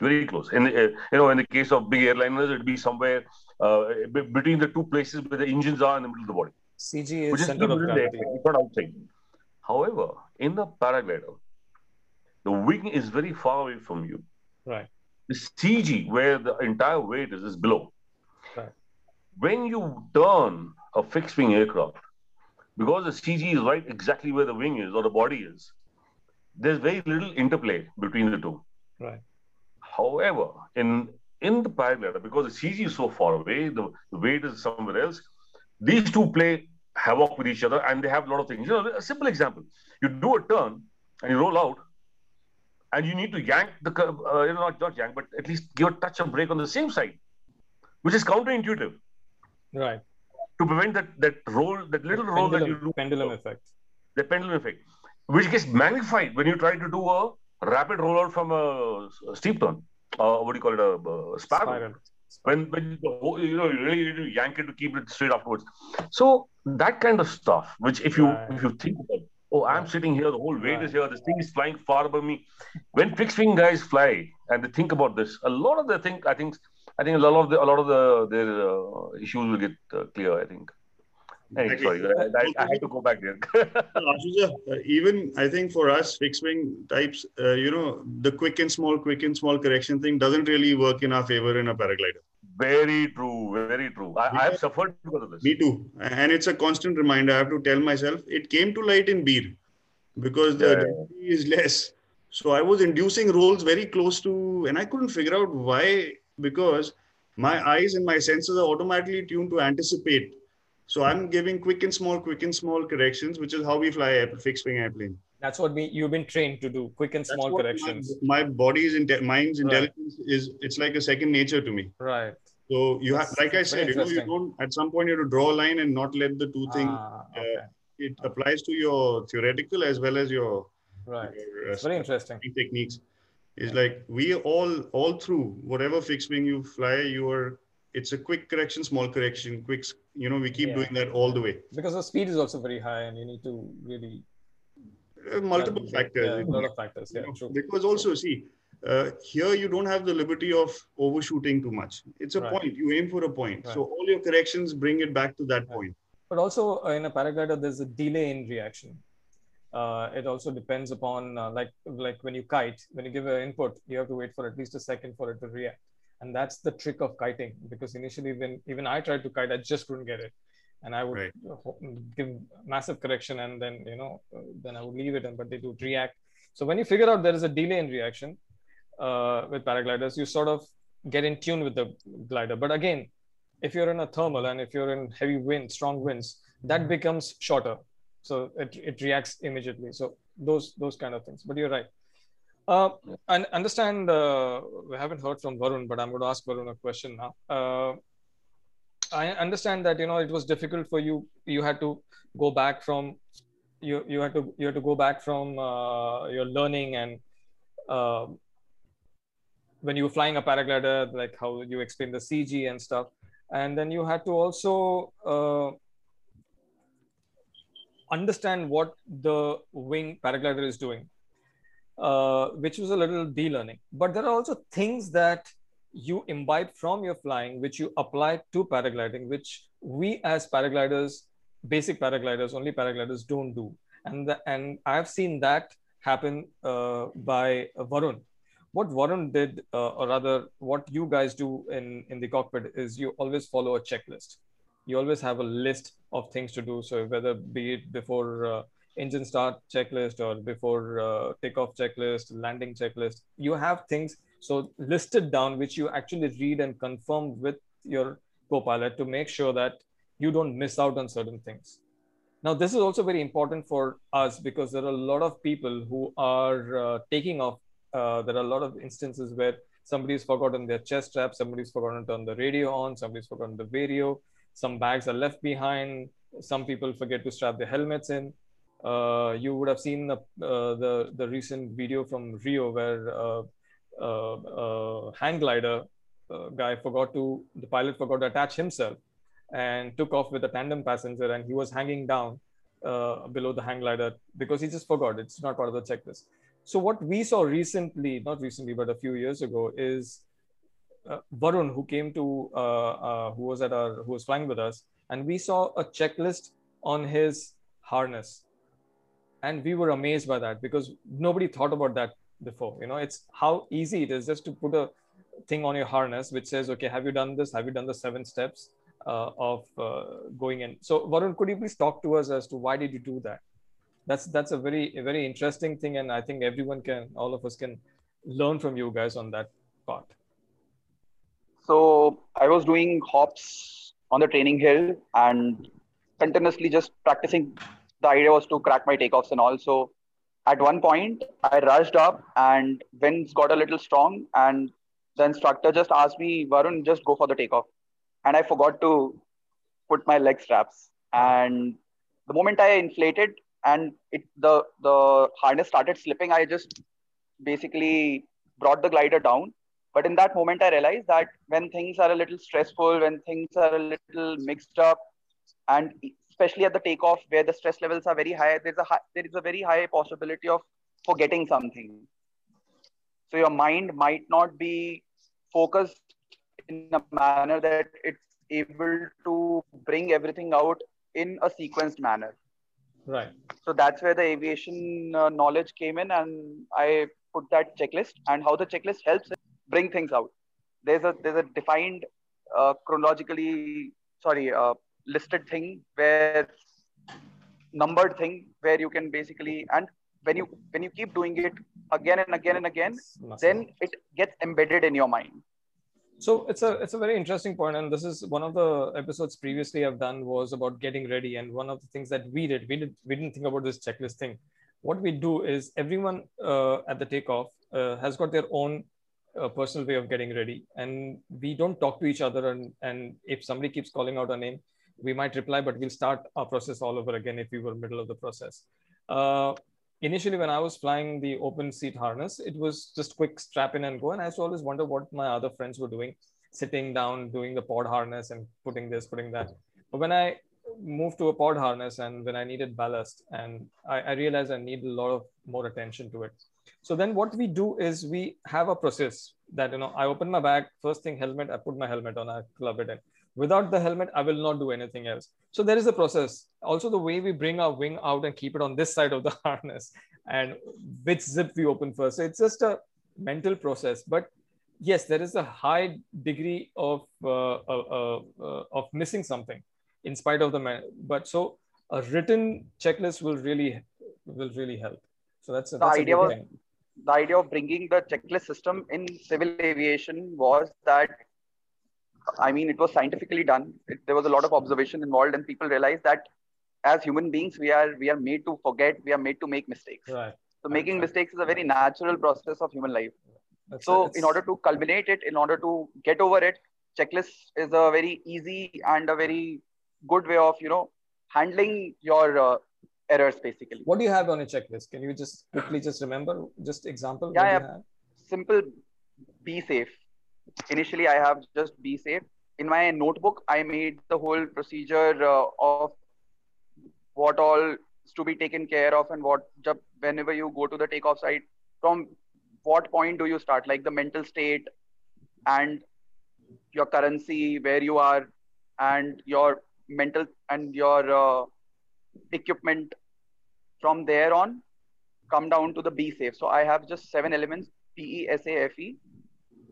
Very close. In the, uh, you know, in the case of big airliners, it'd be somewhere uh, between the two places where the engines are in the middle of the body. C G is center of gravity. It's not outside. However, in the paraglider, the wing is very far away from you. Right. The C G, where the entire weight is, is below. Right. When you turn a fixed wing aircraft, because the C G is right exactly where the wing is or the body is, there's very little interplay between the two. Right. However, in, in the paraglider, because the C G is so far away, the, the weight is somewhere else, these two play havoc with each other and they have a lot of things. You know, a simple example, you do a turn and you roll out and you need to yank the, uh, you know, not, not yank, but at least give a touch of brake on the same side, which is counterintuitive. Right. To prevent that, that roll, that little the roll pendulum, that you do. Pendulum effect. The pendulum effect, which gets magnified when you try to do a rapid rollout from a steep turn, uh, what do you call it, a, a spiral. spiral. When, when you know, you really need to yank it to keep it straight afterwards. So that kind of stuff, which if you right. if you think about, oh, I'm sitting here, the whole weight right. is here, this thing is flying far above me. When fixed wing guys fly and they think about this, a lot of the think, I think, I think a lot of the a lot of the their uh, issues will get uh, clear. I think. Anyway, okay. Sorry, I, I, I had to go back there. Even I think for us fixed wing types, uh, you know, the quick and small, quick and small correction thing doesn't really work in our favor in a paraglider. Very true, very true. I, I have suffered because of this. Me too, and it's a constant reminder. I have to tell myself it came to light in Bir because the yeah. density is less. So I was inducing rolls very close to, and I couldn't figure out why, because my eyes and my senses are automatically tuned to anticipate. So I'm giving quick and small, quick and small corrections, which is how we fly a fixed wing airplane. That's what we, you've been trained to do, quick and That's small corrections. My, my body's, mind's intelligence right. is, it's like a second nature to me. Right. So you have, like I said, you know, you don't, at some point you have to draw a line and not let the two things, ah, okay. uh, it okay. applies to your theoretical as well as your, right. your uh, very interesting techniques. It's yeah. like we all, all through whatever fixed wing you fly, you are, it's a quick correction, small correction, quick, you know, we keep yeah. doing that all the way. Because the speed is also very high and you need to really... Uh, multiple factors. Yeah, a lot of factors, yeah, true. Because also, see, uh, here you don't have the liberty of overshooting too much. It's a right. point, you aim for a point. Right. So all your corrections bring it back to that right. point. But also uh, in a paraglider, there's a delay in reaction. Uh, it also depends upon, uh, like, like when you kite, when you give an input, you have to wait for at least a second for it to react. And that's the trick of kiting, because initially when even I tried to kite, I just couldn't get it. And I would right. give massive correction, and then, you know, then I would leave it, and but they do react. So when you figure out there is a delay in reaction uh, with paragliders, you sort of get in tune with the glider. But again, if you're in a thermal and if you're in heavy wind, strong winds, that becomes shorter. So it, it reacts immediately. So those, those kind of things, but you're right. Uh, and understand, uh, we haven't heard from Varun, but I'm going to ask Varun a question now. Uh, I understand that, you know, it was difficult for you. You had to go back from, you, you had to, you had to go back from uh, your learning, and uh, when you were flying a paraglider, like how you explained the C G and stuff. And then you had to also uh, understand what the wing paraglider is doing, uh, which was a little de-learning. But there are also things that you imbibe from your flying, which you apply to paragliding, which we as paragliders, basic paragliders, only paragliders don't do. And, the, and I've seen that happen uh, by Varun. What Varun did, uh, or rather what you guys do in, in the cockpit, is you always follow a checklist. You always have a list of things to do. So whether be it before uh, engine start checklist, or before uh, takeoff checklist, landing checklist, you have things so listed down, which you actually read and confirm with your co-pilot to make sure that you don't miss out on certain things. Now, this is also very important for us, because there are a lot of people who are uh, taking off. Uh, there are a lot of instances where somebody's forgotten their chest strap, somebody's forgotten to turn the radio on, somebody's forgotten the vario, some bags are left behind, some people forget to strap their helmets in. Uh, you would have seen the, uh, the, the recent video from Rio where uh, uh, uh, hang glider uh, guy forgot to, the pilot forgot to attach himself and took off with a tandem passenger, and he was hanging down uh, below the hang glider because he just forgot. It's not part of the checklist. So what we saw recently, not recently, but a few years ago, is uh, Varun, who came to, uh, uh, who was at our, who was flying with us, and we saw a checklist on his harness, and we were amazed by that, because nobody thought about that before. You know, it's how easy it is just to put a thing on your harness which says, okay, have you done this? Have you done the seven steps uh, of uh, going in? So Varun, could you please talk to us as to why did you do that? That's that's a very a very interesting thing, and I think everyone can, all of us can learn from you guys on that part. So I was doing hops on the training hill and continuously just practicing. The idea was to crack my takeoffs and all. So at one point I rushed up and winds got a little strong, and the instructor just asked me, Varun, just go for the takeoff. And I forgot to put my leg straps. And the moment I inflated, and it, the, the harness started slipping, I just basically brought the glider down. But in that moment, I realized that when things are a little stressful, when things are a little mixed up, and especially at the takeoff where the stress levels are very high, there's a high, there is a very high possibility of forgetting something. So your mind might not be focused in a manner that it's able to bring everything out in a sequenced manner. Right. So that's where the aviation uh, knowledge came in, and I put that checklist, and how the checklist helps bring things out. There's a there's a defined uh, chronologically sorry uh, listed thing, where numbered thing, where you can basically, and when you when you keep doing it again and again and again, then it gets embedded in your mind. So it's a it's a very interesting point, and this is one of the episodes previously I've done was about getting ready, and one of the things that we did, we, did, we didn't think about this checklist thing. What we do is everyone uh, at the takeoff uh, has got their own uh, personal way of getting ready, and we don't talk to each other, and, and if somebody keeps calling out our name, we might reply, but we'll start our process all over again if we were middle of the process. Uh, Initially, when I was flying the open seat harness, it was just quick strap in and go. And I used to always wonder what my other friends were doing, sitting down, doing the pod harness and putting this, putting that. But when I moved to a pod harness and when I needed ballast, and I, I realized I need a lot of more attention to it. So then what we do is we have a process that, you know, I open my bag, first thing helmet, I put my helmet on, I club it in. Without the helmet, I will not do anything else. So there is a process. Also, the way we bring our wing out and keep it on this side of the harness, and which zip we open first. So it's just a mental process. But yes, there is a high degree of uh, uh, uh, of missing something, in spite of the man. But so a written checklist will really will really help. So that's, a, that's the idea was, the idea of bringing the checklist system in civil aviation was that, I mean, it was scientifically done. It, there was a lot of observation involved, and people realized that as human beings, we are we are made to forget. We are made to make mistakes. Right. So making mistakes is a very natural process of human life. That's so it. in order to culminate it, in order to get over it, checklist is a very easy and a very good way of, you know, handling your uh, errors basically. What do you have on a checklist? Can you just quickly just remember, just example? Yeah, yeah. Simple, be safe. Initially, I have just be safe. In my notebook, I made the whole procedure uh, of what all is to be taken care of and what, whenever you go to the takeoff site, from what point do you start, like the mental state and your currency, where you are, and your mental and your uh, equipment. From there on, come down to the be safe. So I have just seven elements, P E S A F E.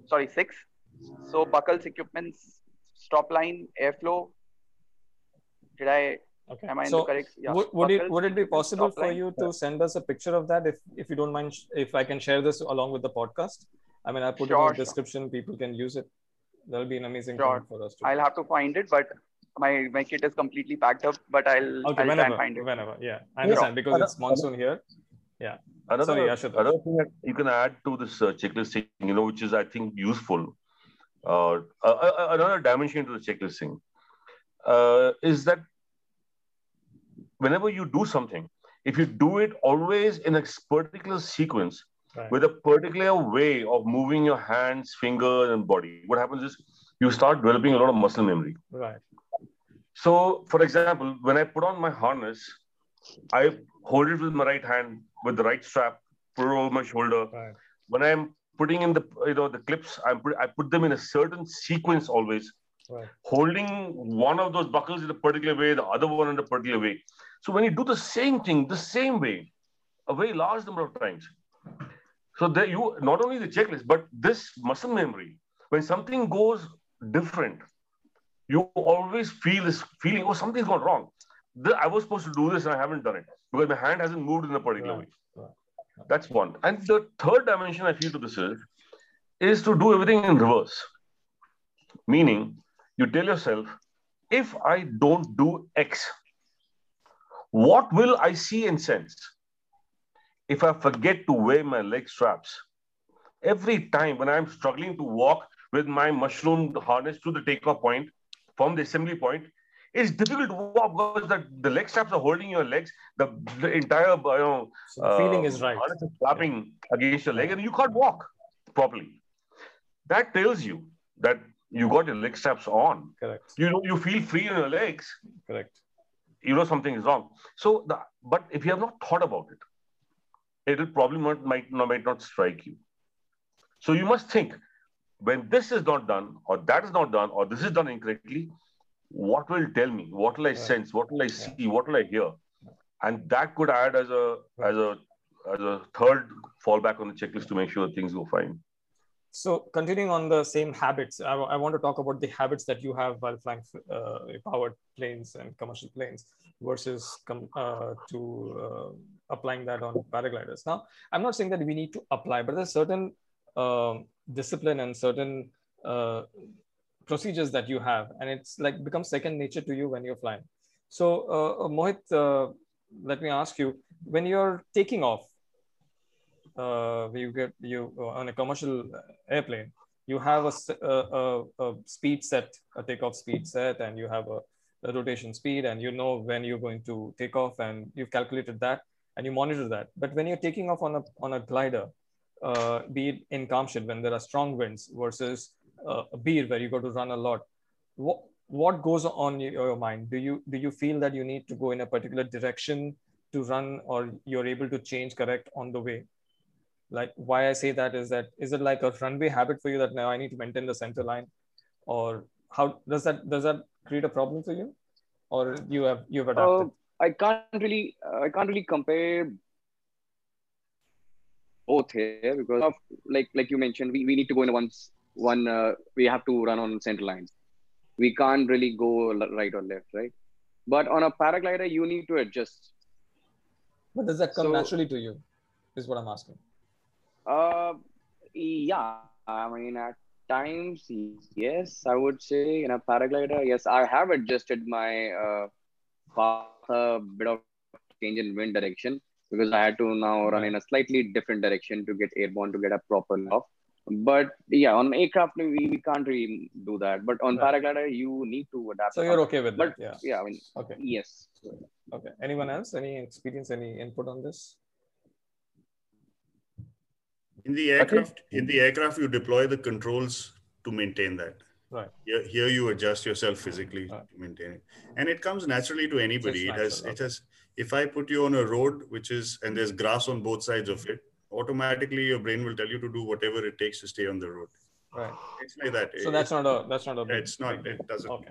Sorry, six. So buckles, equipments, stop line, airflow. Did I... Okay. Am I so in the correct? Yeah. Would, would it would it be possible for you to send us a picture of that, if if you don't mind, if I can share this along with the podcast? I mean, I put sure, it in the sure. description. People can use it. That'll be an amazing sure. thing for us to. I'll do. have to find it, but my my kit is completely packed up. But I'll okay, I'll whenever, try and find it. Whenever, yeah, I understand because another, it's monsoon here. Yeah. Another, Sorry, Ashutosh. Another thing that you can add to this uh, checklist thing, you know, which is I think useful. Uh, uh, another dimension to the checklist thing uh, is that. Whenever you do something, if you do it always in a particular sequence, right, with a particular way of moving your hands, fingers, and body, what happens is you start developing a lot of muscle memory. Right. So, for example, when I put on my harness, I hold it with my right hand, with the right strap, put it over my shoulder. Right. When I'm putting in the, you know, the clips, I'm put, I put them in a certain sequence always. Right. Holding one of those buckles in a particular way, the other one in a particular way. So when you do the same thing, the same way, a very large number of times. So there you, not only the checklist, but this muscle memory, when something goes different, you always feel this feeling, oh, something's gone wrong. The, I was supposed to do this and I haven't done it because my hand hasn't moved in a particular right. way. Right. That's one. And the third dimension I feel to this is, is to do everything in reverse. Meaning, you tell yourself, if I don't do X, what will I see and sense? If I forget to wear my leg straps, every time when I'm struggling to walk with my mushroom harness to the takeoff point, from the assembly point, it's difficult to walk because the, the leg straps are holding your legs, the, the entire you know, so the uh, feeling is right. harness is clapping yeah. against your leg and you can't walk properly. That tells you that you got your leg straps on. Correct. You know, you feel free in your legs. Correct. You know something is wrong. So, the, but if you have not thought about it, it will probably not, might not might not strike you. So you must think, when this is not done, or that is not done, or this is done incorrectly, what will it tell me? What will I right. sense? What will I see? Yeah. What will I hear? And that could add as a as a as a third fallback on the checklist to make sure things go fine. So continuing on the same habits, I, I want to talk about the habits that you have while flying uh, powered planes and commercial planes versus com uh, to uh, applying that on paragliders. Now, I'm not saying that we need to apply, but there's certain um, discipline and certain uh, procedures that you have, and it's like becomes second nature to you when you're flying. So uh, Mohit, uh, let me ask you, when you're taking off, Uh, you get you on a commercial airplane, you have a, a, a speed set, a takeoff speed set, and you have a, a rotation speed, and you know when you're going to take off, and you've calculated that, and you monitor that. But when you're taking off on a on a glider, uh, be it in Kamshet when there are strong winds versus uh, a Bir where you got to run a lot, what what goes on in your mind? Do you do you feel that you need to go in a particular direction to run, or you're able to change correct on the way? Like why I say that is that, is it like a runway habit for you that now I need to maintain the center line, or how does that, does that create a problem for you, or you have, you've adapted? Uh, I can't really, uh, I can't really compare both here because of, like, like you mentioned, we, we need to go in a one one, uh, we have to run on center lines. We can't really go right or left, right? But on a paraglider, you need to adjust. But does that come so, naturally to you, is what I'm asking. Uh, yeah, I mean, at times, yes, I would say in a paraglider, yes, I have adjusted my uh, path a bit of change in wind direction, because I had to now run in a slightly different direction to get airborne, to get a proper loft. But yeah, on aircraft, we, we can't really do that. But on right. paraglider, you need to adapt. So you're okay with but, that? Yeah. yeah I mean, okay. Yes. Okay. Anyone else? Any experience, any input on this? In the aircraft, okay. in the aircraft, you deploy the controls to maintain that. Right. Here, here you adjust yourself physically right. to maintain it. And it comes naturally to anybody. It has, it has, if I put you on a road, which is, and there's grass on both sides of it, automatically your brain will tell you to do whatever it takes to stay on the road. Right. It's like that. So it, that's not a, that's not a, it's not, it doesn't. Okay.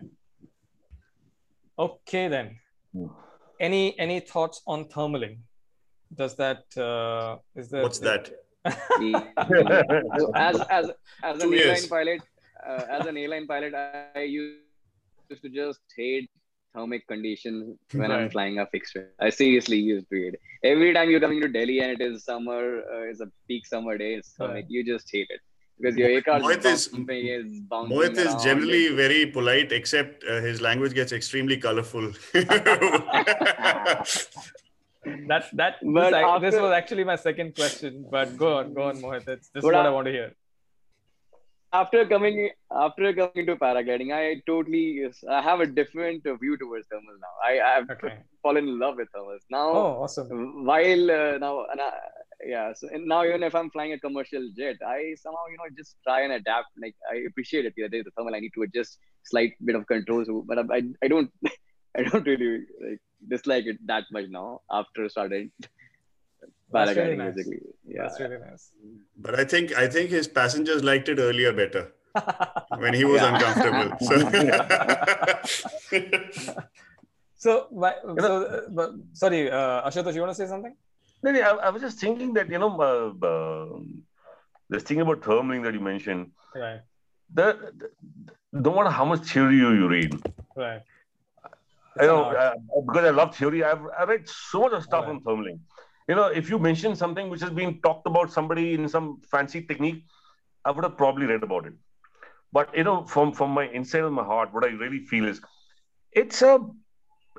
Okay then. Any, any thoughts on thermaling? Does that, uh, is there? What's that? as, as, as an airline pilot, Uh, as an airline pilot, I used to just hate thermic conditions when right. I'm flying a fixed wing. I seriously used to hate it. Every time you're coming to Delhi and it is summer, uh, it's a peak summer day, it's thermic, right. you just hate it. Because your aircraft is, is bouncing. Mohit is generally and... very polite, except uh, his language gets extremely colorful. That's, that, but this, I, after... this was actually my second question, but go on, go on, Mohit. That's, this but is what I, I want to hear. After coming, after coming to paragliding, I totally, I have a different view towards thermal now. I have okay. fallen in love with thermals now. Oh, awesome! While uh, now, and I, yeah, so and now even if I'm flying a commercial jet, I somehow you know just try and adapt. Like I appreciate it. The other day, the thermal, I need to adjust slight bit of controls, but I, I don't, I don't really like dislike it that much now after starting. That's really nice. Yeah. That's really nice. But I think I think his passengers liked it earlier better when he was yeah. uncomfortable. So, so, my, so but, sorry, uh, Ashutosh, you want to say something? No, no, I, I was just thinking that you know uh, uh, this thing about thermaling that you mentioned. Right. The, the, no matter how much theory you, you read. Right. It's I know uh, because I love theory. I've I read so much of stuff right. on thermaling. You know, if you mention something which has been talked about somebody in some fancy technique, I would have probably read about it. But, you know, from, from my inside of my heart, what I really feel is it's a,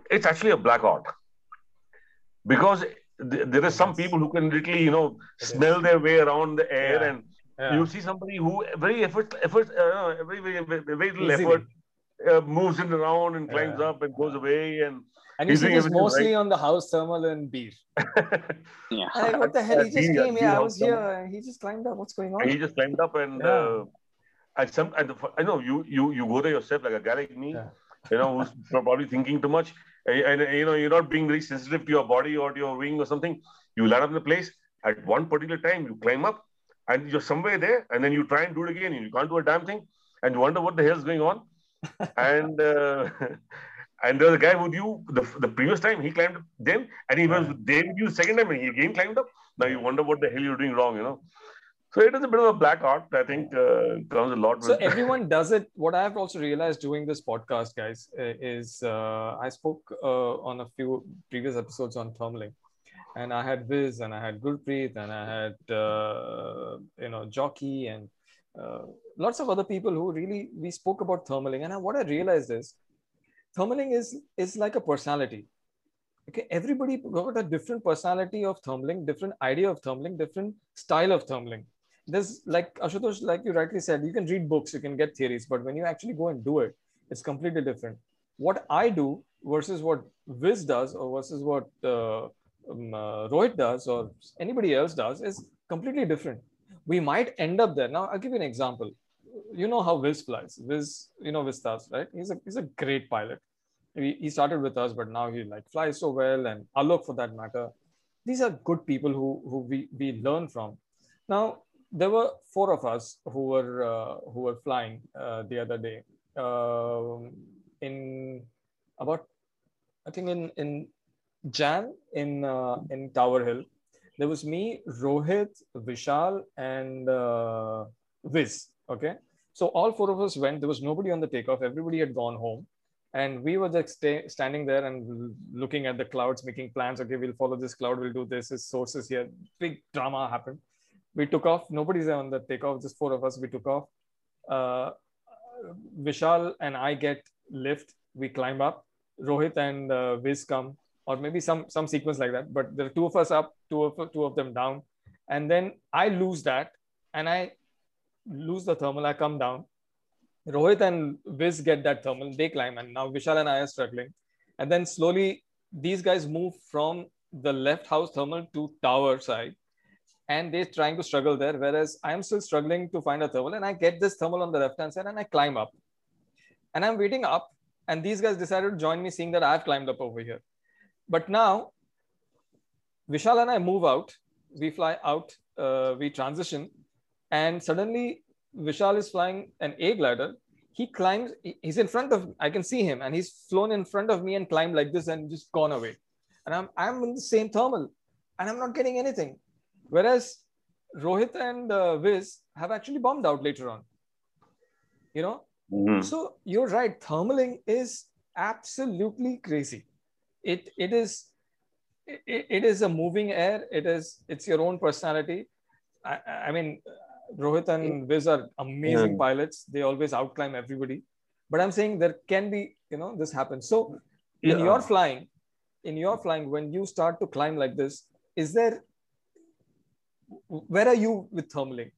it's actually a black art. Because th there are some people who can literally, you know, it smell is. their way around the air. Yeah. And yeah. you see somebody who very effort, effort, uh, very, very, very, very little Easily. effort uh, moves in and around and climbs yeah. up and goes away and... And you see this mostly right? on the house thermal and beer. yeah. Like, what the hell? He just came here. I was here. And he just climbed up. What's going on? And he just climbed up, and yeah. uh, at some, at the, I know you, you, you go there yourself like a guy like me. Yeah. You know, who's probably thinking too much, and, and you know, you're not being very sensitive to your body or to your wing or something. You land up in the place at one particular time. You climb up, and you're somewhere there, and then you try and do it again, and you can't do a damn thing, and you wonder what the hell's going on, and. Uh, And there was a guy who you the, the previous time he climbed up them, and he was there with you the second time and he again climbed up. Now you wonder what the hell you're doing wrong, you know. So it is a bit of a black art, I think, uh, comes a lot with. So everyone does it. What I've also realized doing this podcast, guys, is uh, I spoke uh, on a few previous episodes on thermaling, and I had Viz and I had Gurpreet and I had, uh, you know, Jockey and uh, lots of other people who really, we spoke about thermaling. And I, what I realized is, thermaling is, is like a personality. Okay, everybody got a different personality of thermaling, different idea of thermaling, different style of thermaling. There's like Ashutosh, like you rightly said, you can read books, you can get theories, but when you actually go and do it, it's completely different. What I do versus what Viz does or versus what uh, um, uh, Rohit does or anybody else does is completely different. We might end up there. Now, I'll give you an example. You know how Viz flies. Viz, you know Vistas, right? He's a he's a great pilot. He, he started with us, but now he like flies so well, and Alok for that matter. These are good people who who we we learn from. Now there were four of us who were uh, who were flying uh, the other day uh, in about I think in in Jan in uh, in Tower Hill. There was me, Rohit, Vishal, and uh, Viz. Okay, So all four of us went, there was nobody on the takeoff, everybody had gone home. And we were just stay, standing there and looking at the clouds, making plans. Okay, we'll follow this cloud, we'll do this, his source is here. Big drama happened. We took off, nobody's there on the takeoff, just four of us, we took off. Uh, Vishal and I get lift, we climb up. Rohit and uh, Viz come, or maybe some, some sequence like that. But there are two of us up, two of, two of them down. And then I lose that, and I lose the thermal, I come down. Rohit and Viz get that thermal, they climb, and now Vishal and I are struggling. And then slowly, these guys move from the left house thermal to tower side, and they're trying to struggle there, whereas I'm still struggling to find a thermal, and I get this thermal on the left-hand side, and I climb up. And I'm waiting up, and these guys decided to join me, seeing that I've climbed up over here. But now, Vishal and I move out, we fly out, uh, we transition, and suddenly, Vishal is flying an A glider. He climbs, he's in front of, I can see him, and he's flown in front of me and climbed like this and just gone away. And I'm, I'm in the same thermal and I'm not getting anything. Whereas Rohit and uh, Viz have actually bombed out later on, you know? Mm-hmm. So you're right. Thermaling is absolutely crazy. It, it is, it, it is a moving air. It is, it's your own personality. I, I mean, Rohit and Viz are amazing yeah. pilots. They always outclimb everybody. But I'm saying there can be, you know, this happens. So yeah. in your flying, in your flying, when you start to climb like this, is there, where are you with thermaling?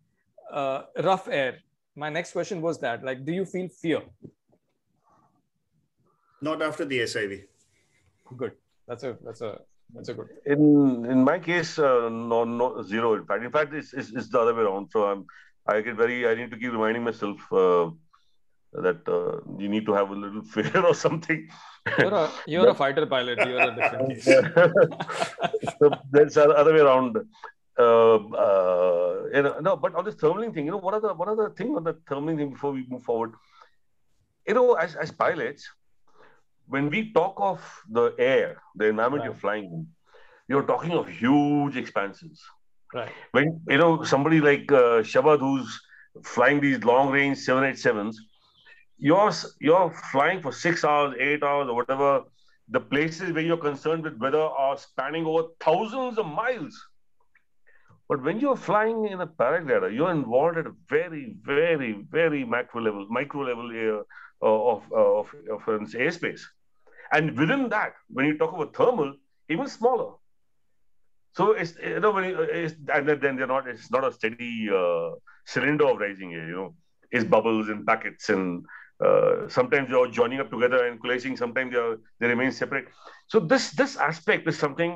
Uh, rough air. My next question was that, like, do you feel fear? Not after the S I V. Good. That's a, that's a, That's a good. In in my case, uh, no, no zero impact. In fact, it's, it's it's the other way around. So I'm, I get very. I need to keep reminding myself uh, that uh, you need to have a little fear or something. You're a you're a fighter pilot. You're a different case. So that's the other way around. Uh, uh, and, no, but on this thermaling thing, you know, what are the what are the thing on the thermaling thing before we move forward? You know, as as pilots, when we talk of the air, the environment right. you're flying in, you're talking of huge expanses. Right. When, you know, somebody like uh, Shabat, who's flying these long-range seven eighty-sevens, you're, you're flying for six hours, eight hours, or whatever. The places where you're concerned with weather are spanning over thousands of miles. But when you're flying in a paraglider, you're involved at a very, very, very macro level, micro level air. Of, of, of an airspace. And within that, when you talk about thermal, even smaller. So it's, you know, when you, it's, and then they're not, it's not a steady uh, cylinder of rising air, you know, it's bubbles and packets and uh, sometimes you're joining up together and collaging, sometimes they're, they remain separate. So this, this aspect is something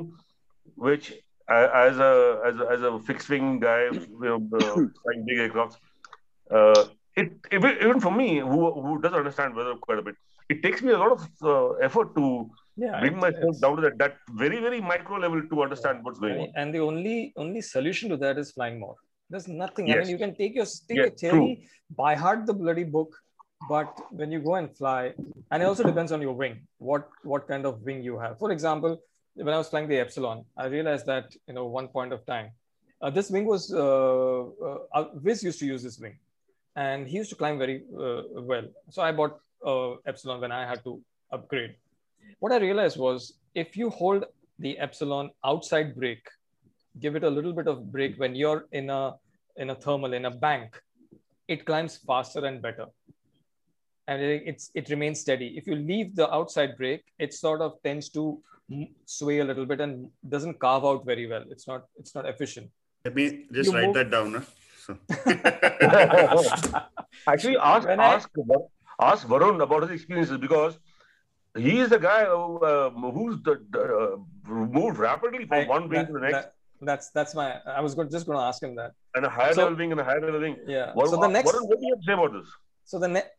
which uh, as a, as a, as a fixed wing guy, you know, flying big aircraft, uh, It, even for me, who, who doesn't understand weather quite a bit, it takes me a lot of uh, effort to yeah, bring myself down to that, that very, very micro level to understand yeah. what's going I mean, on. And the only only solution to that is flying more. There's nothing. Yes. I mean, you can take your take yes, a theory, true. By heart the bloody book, but when you go and fly, and it also depends on your wing, what, what kind of wing you have. For example, when I was flying the Epsilon, I realized that, you know, one point of time, uh, this wing was, uh, uh, Viz used to use this wing. And he used to climb very uh, well. So I bought uh, Epsilon when I had to upgrade. What I realized was, if you hold the Epsilon outside brake, give it a little bit of brake when you're in a, in a thermal, in a bank, it climbs faster and better. And it, it's, it remains steady. If you leave the outside brake, it sort of tends to sway a little bit and doesn't carve out very well. It's not, it's not efficient. Let me just you write move, that down. Huh? Actually, ask, ask, ask Varun about his experiences, because he is the guy who uh, moves the, uh, moved rapidly from I, one wing that, to the next. That, that's that's my. I was good, just going to ask him that. And a higher so, level wing and a higher level wing. Yeah. Varun, so the next. Varun, what do you have to say about this? So the next.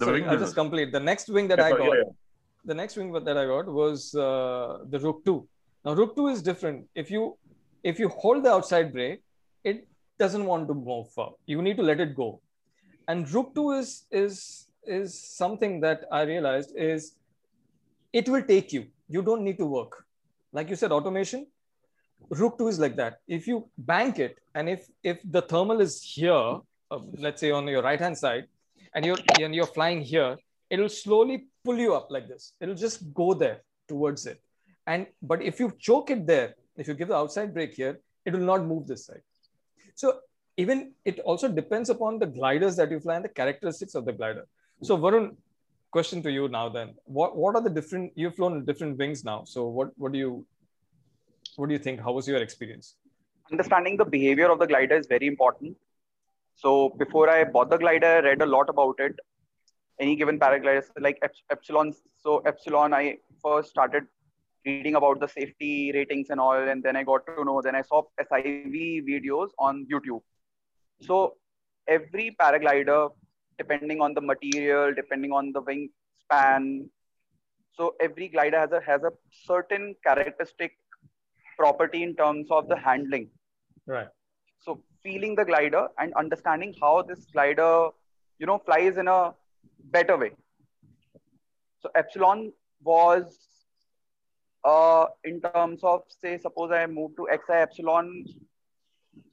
So I'll business. Just complete the next wing that yeah, I got. Yeah, yeah. The next wing that I got was uh, the Rook two. Now Rook two is different. If you if you hold the outside brake, it doesn't want to move far. You need to let it go. And Rook two is, is, is something that I realized is it will take you. You don't need to work. Like you said, automation, Rook two is like that. If you bank it, and if, if the thermal is here, uh, let's say on your right-hand side, and you're, and you're flying here, it'll slowly pull you up like this. It'll just go there towards it. And, but if you choke it there, if you give the outside brake here, it will not move this side. So even it also depends upon the gliders that you fly and the characteristics of the glider. So Varun, question to you now then, what, what are the different, you've flown different wings now. So what, what do you, what do you think? How was your experience? Understanding the behavior of the glider is very important. So before I bought the glider, I read a lot about it. Any given paraglider, like Epsilon. So Epsilon, I first started reading about the safety ratings and all, and then I got to know, then I saw S I V videos on YouTube. So every paraglider, depending on the material, depending on the wing span. So every glider has a, has a certain characteristic property in terms of the handling. Right. So feeling the glider and understanding how this glider, you know, flies in a better way. So Epsilon was, uh, in terms of, say, suppose I moved to X I Epsilon.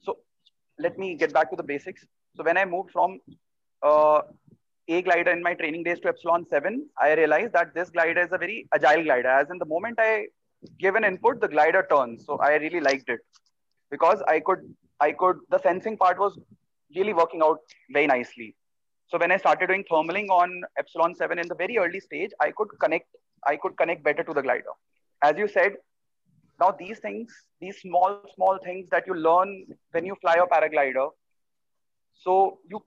So let me get back to the basics. So when I moved from uh, A glider in my training days to Epsilon seven, I realized that this glider is a very agile glider. As in the moment I give an input, the glider turns. So I really liked it because I could, I could, the sensing part was really working out very nicely. So when I started doing thermaling on Epsilon seven in the very early stage, I could connect, I could connect better to the glider. As you said, now these things, these small, small things that you learn when you fly a paraglider. So you,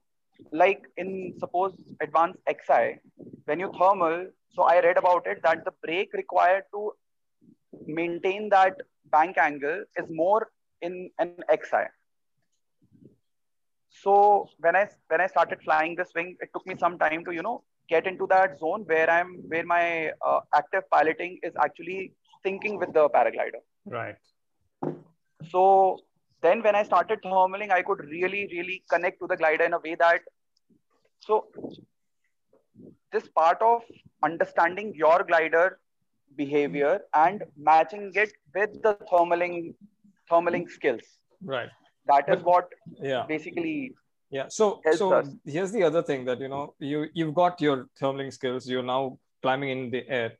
like in, suppose, Advanced X I, when you thermal, so I read about it that the brake required to maintain that bank angle is more in an X I. So when I, when I started flying this wing, it took me some time to, you know, get into that zone where I'm, where my uh, active piloting is actually thinking with the paraglider. Right. So then when I started thermaling, I could really, really connect to the glider in a way that, so this part of understanding your glider behavior and matching it with the thermaling, thermaling skills. Right. That is what yeah. basically yeah. So so us. Here's the other thing that, you know, you, you've got your thermaling skills. You're now climbing in the air.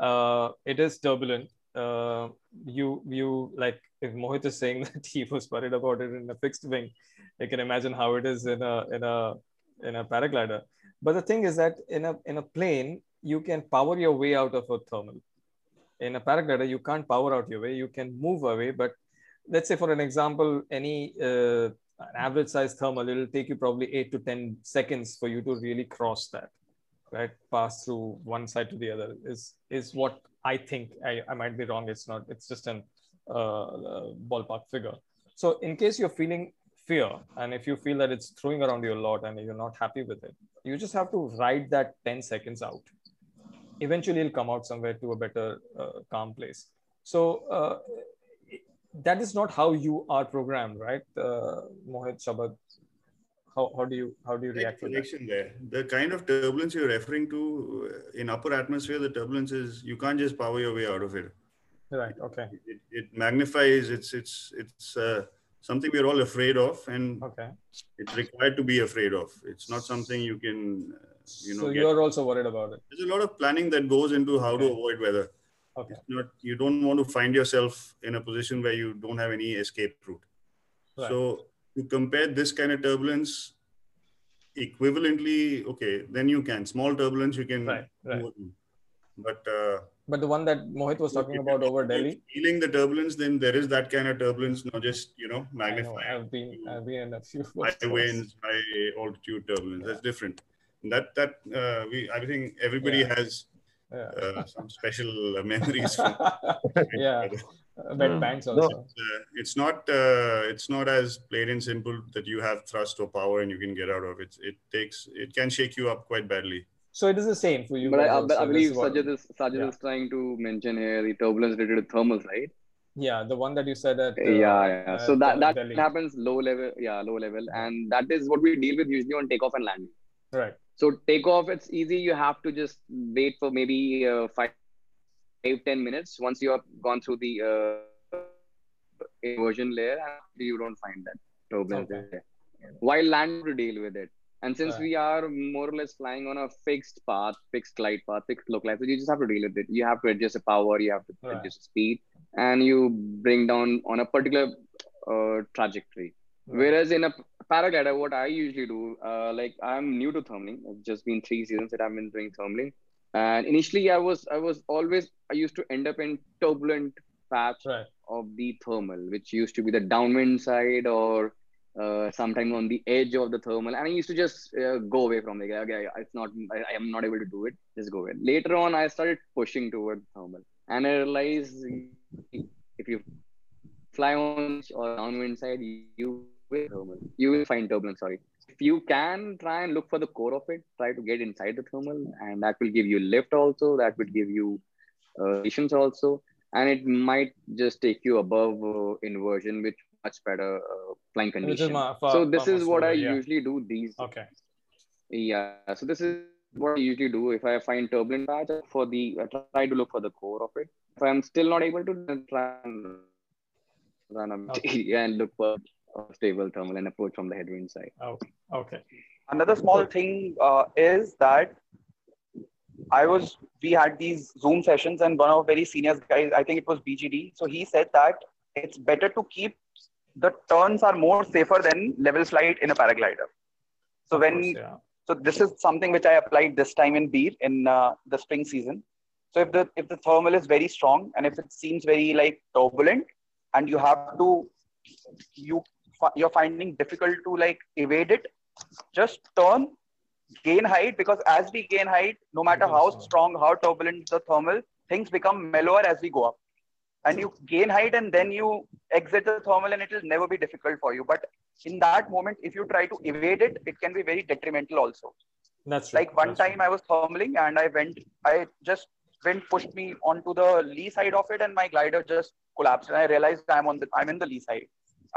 Uh, it is turbulent. Uh, you, you like if Mohit is saying that he was worried about it in a fixed wing, you can imagine how it is in a, in a, in a paraglider. But the thing is that in a, in a plane, you can power your way out of a thermal. In a paraglider, you can't power out your way. You can move away, but let's say for an example, any uh, average size thermal, it'll take you probably eight to ten seconds for you to really cross that, right? Pass through one side to the other is, is what I think. I, I might be wrong. It's not, it's just an uh, ballpark figure. So in case you're feeling fear, and if you feel that it's throwing around you a lot and you're not happy with it, you just have to ride that ten seconds out. Eventually it'll come out somewhere to a better uh, calm place. So, uh, that is not how you are programmed, right, uh, Mohit, Shabat? How, how do you how do you react to that? There. The kind of turbulence you're referring to in upper atmosphere, the turbulence is you can't just power your way out of it. Right. Okay. It, it, it magnifies. It's it's it's uh, something we're all afraid of, and okay. it's required to be afraid of. It's not something you can uh, you know. So you're get. also worried about it. There's a lot of planning that goes into how okay. to avoid weather. Okay. It's not, you don't want to find yourself in a position where you don't have any escape route. Right. So you compare this kind of turbulence equivalently, okay, then you can. Small turbulence, you can. Right, right. But, uh, but the one that Mohit was talking about over Delhi? Feeling the turbulence, then there is that kind of turbulence, not just, you know, magnified. I've been, I've been in a few. High winds, high altitude turbulence, yeah. that's different. And that, that uh, we, I think everybody yeah. has... Yeah. Uh, some special uh, memories. From yeah, wet banks also. No. Uh, it's not. Uh, it's not as plain and simple that you have thrust or power and you can get out of it. It takes. It can shake you up quite badly. So it is the same for you. But I, I, I believe Sajid is Sajid yeah. is trying to mention here the turbulence related to thermals, right? Yeah, the one that you said that. Uh, yeah, yeah. So uh, that that Delhi. happens low level. Yeah, low level, and that is what we deal with usually on takeoff and landing. Right. So takeoff, it's easy. You have to just wait for maybe uh, five, five, ten minutes. Once you have gone through the uh, inversion layer, you don't find that turbulence okay. there. While landing, to deal with it. And since right. we are more or less flying on a fixed path, fixed glide path, fixed localizer, you just have to deal with it. You have to adjust the power, you have to right. adjust the speed, and you bring down on a particular uh, trajectory. Right. Whereas in a paraglider, what I usually do, uh, like I'm new to thermaling. It's just been three seasons that I've been doing thermaling. And initially, I was I was always, I used to end up in turbulent patch right. of the thermal, which used to be the downwind side or Uh, sometimes on the edge of the thermal, and I used to just uh, go away from it. Okay, it's not, I, I am not able to do it. Just go away. Later on, I started pushing toward thermal, and I realized if you fly on or downwind side, you will thermal. You will find turbulence. Sorry, if you can try and look for the core of it, try to get inside the thermal, and that will give you lift also. That will give you uh, patience also, and it might just take you above uh, inversion, which much better uh, flying condition. My, for, so this is what I yeah. usually do these. Okay. Yeah. So this is what I usually do. If I find turbulent patch, for the I try to look for the core of it. If I'm still not able to, try and run a okay. and look for a stable thermal and approach from the headwind side. Oh, okay. Another small thing uh, is that I was we had these Zoom sessions, and one of our very senior guys, I think it was B G D, so he said that it's better to keep the turns are more safer than level flight in a paraglider. So when, course, yeah. so this is something which I applied this time in Bir in uh, the spring season. So if the if the thermal is very strong and if it seems very like turbulent, and you have to, you you're finding difficult to like evade it, just turn, gain height, because as we gain height, no matter how strong, how turbulent the thermal, things become mellower as we go up. And you gain height and then you exit the thermal and it will never be difficult for you. But in that moment, if you try to evade it, it can be very detrimental also. That's right. Like one That's time right. I was thermaling and I went, I just went, pushed me onto the lee side of it and my glider just collapsed. And I realized I'm on the, I'm in the lee side.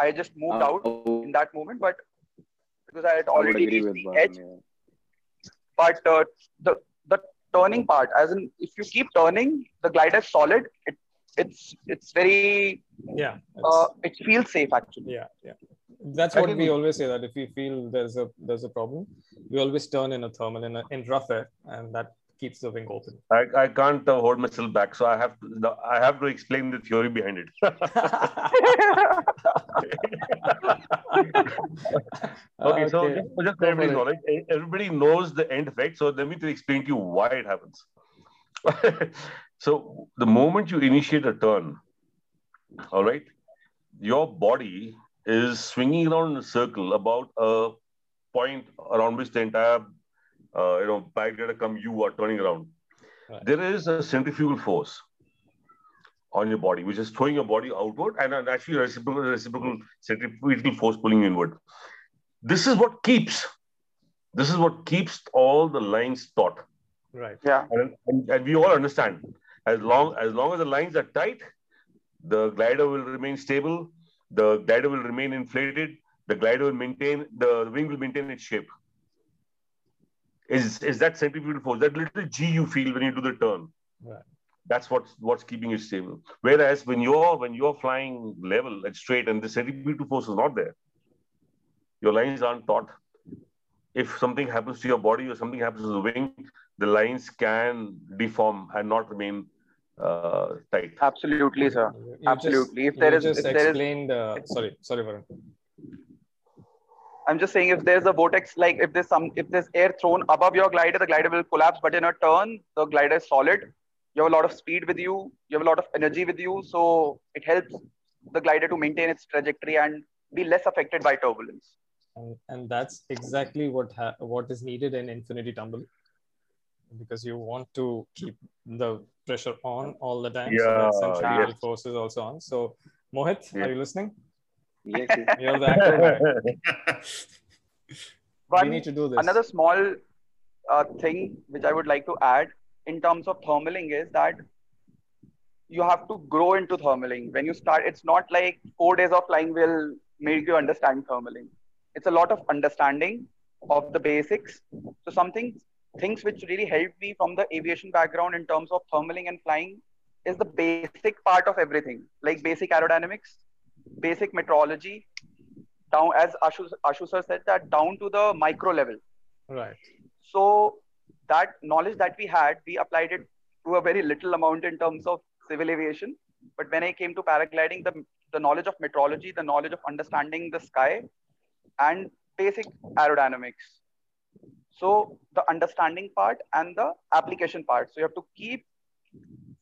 I just moved oh. out in that moment, but because I had already I reached the edge. Yeah. But uh, the, the turning part, as in if you keep turning, the glider is solid. It, It's it's very yeah. It's, uh, it feels safe actually. Yeah, yeah. That's what we always say, that if we feel there's a there's a problem, we always turn in a thermal in a, in rough air, and that keeps the wing open. I, I can't uh, hold myself back, so I have to, I have to explain the theory behind it. okay, okay, so just, just everybody's knowledge. Everybody knows the end effect, so let me to explain to you why it happens. So the moment you initiate a turn, all right, your body is swinging around in a circle about a point around which the entire, uh, you know, paraglider come you are turning around. Right. There is a centrifugal force on your body, which is throwing your body outward, and an actually reciprocal, reciprocal centrifugal force pulling you inward. This is what keeps, this is what keeps all the lines taut. Right. Yeah. And, and, and we all understand. As long, as long as the lines are tight, the glider will remain stable, the glider will remain inflated, the glider will maintain, the wing will maintain its shape. Is, is that centrifugal force, that little G you feel when you do the turn. Right. That's what's, what's keeping it stable. Whereas when you're, when you're flying level and straight and the centrifugal force is not there, your lines aren't taut. If something happens to your body or something happens to the wing, the lines can deform and not remain uh, tight. Absolutely, sir. You Absolutely. Just, if there is, just if explained, there is, uh, sorry, sorry, Varun. I'm just saying, if there's a vortex, like if there's some, if there's air thrown above your glider, the glider will collapse. But in a turn, the glider is solid. You have a lot of speed with you. You have a lot of energy with you. So it helps the glider to maintain its trajectory and be less affected by turbulence. And, and that's exactly what ha what is needed in infinity tumble, because you want to keep the pressure on all the time. Yeah, so that centrifugal yes. force is also on. So, Mohit, yes. are you listening? Yes. yes. You're the actor guy. But we need to do this. Another small uh, thing which I would like to add in terms of thermaling is that you have to grow into thermaling. When you start, it's not like four days of flying will make you understand thermaling. It's a lot of understanding of the basics. So something, things which really helped me from the aviation background in terms of thermaling and flying is the basic part of everything, like basic aerodynamics, basic meteorology, down as Ashu, Ashu sir said, that down to the micro level. Right. So that knowledge that we had, we applied it to a very little amount in terms of civil aviation. But when I came to paragliding, the, the knowledge of meteorology, the knowledge of understanding the sky and basic aerodynamics. So the understanding part and the application part. So you have to keep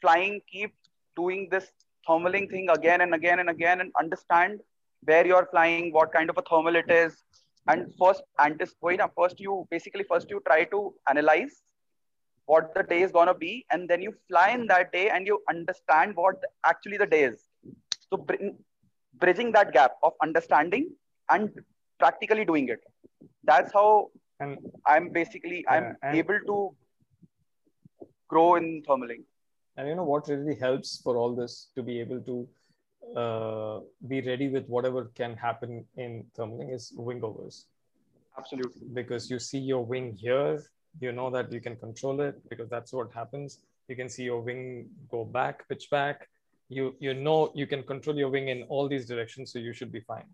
flying, keep doing this thermaling thing again and again and again and understand where you're flying, what kind of a thermal it is. And first, anticipate, first you basically first you try to analyze what the day is going to be, and then you fly in that day and you understand what actually the day is. So bridging that gap of understanding and practically doing it. That's how and, I'm basically, I'm yeah, able to grow in thermaling. And you know what really helps for all this to be able to uh be ready with whatever can happen in thermaling is wingovers. Absolutely. Because you see your wing here, you know that you can control it because that's what happens. You can see your wing go back, pitch back. You you know you can control your wing in all these directions, so you should be fine.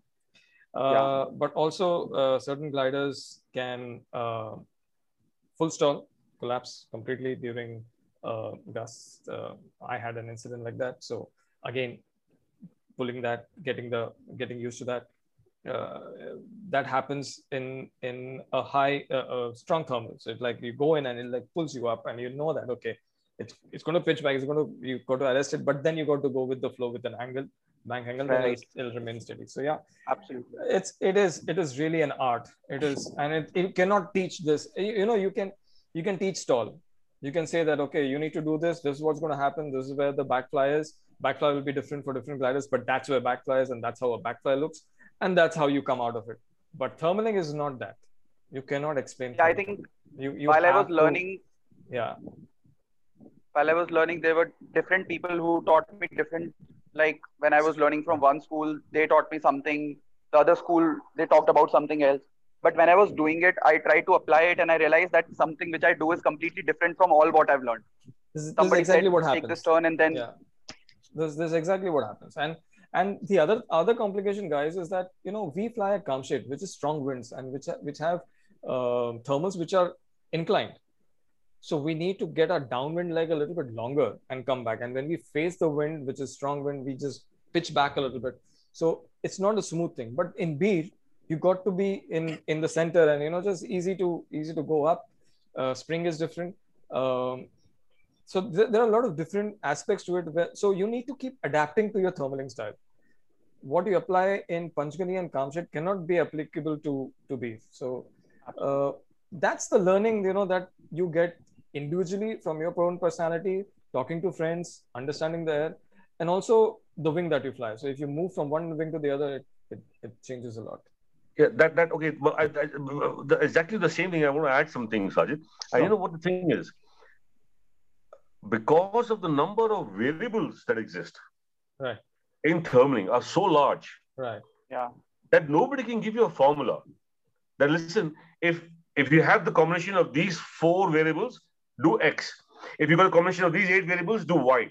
Uh, yeah. But also uh, certain gliders can uh, full stall, collapse completely during uh, gusts. Uh, I had an incident like that. So again, pulling that, getting the getting used to that. Uh, that happens in in a high, uh, a strong thermal. So it's like you go in and it like pulls you up, and you know that okay, it's it's going to pitch back. It's going to you got to arrest it, but then you got to go with the flow with an angle, bank angle, right. and it'll remain steady. So yeah, absolutely. It's it is it is really an art. It is, and it you cannot teach this. You, you know you can you can teach stall. You can say that okay, you need to do this. This is what's going to happen. This is where the backfly is. Backfly will be different for different gliders, but that's where backfly is, and that's how a backfly looks. And that's how you come out of it. But thermaling is not that. You cannot explain. Yeah, I think you, you while I was to, learning, yeah. While I was learning, there were different people who taught me different. Like when I was learning from one school, they taught me something. The other school, they talked about something else. But when I was doing it, I tried to apply it, and I realized that something which I do is completely different from all what I've learned. This is, this is exactly said, what happens. Take this turn, and then yeah. this, this is exactly what happens. And. And the other other complication, guys, is that you know we fly at Kamshet, which is strong winds and which which have uh, thermals which are inclined. So we need to get our downwind leg a little bit longer and come back. And when we face the wind, which is strong wind, we just pitch back a little bit. So it's not a smooth thing. But in Bir, you got to be in in the center and you know just easy to easy to go up. Uh, spring is different. Um, so th there are a lot of different aspects to it. Where, so you need to keep adapting to your thermaling style. What you apply in Panchgani and Kamshet cannot be applicable to, to Bir. So uh, that's the learning, you know, that you get individually from your own personality, talking to friends, understanding the air, and also the wing that you fly. So if you move from one wing to the other, it, it, it changes a lot. Yeah, that, that okay, well, I, I, the, exactly the same thing. I want to add something, Sajid. I don't know what the thing is. Because of the number of variables that exist, right, in thermaling are so large, right? Yeah, that nobody can give you a formula. That listen, if if you have the combination of these four variables, do X. If you got a combination of these eight variables, do Y.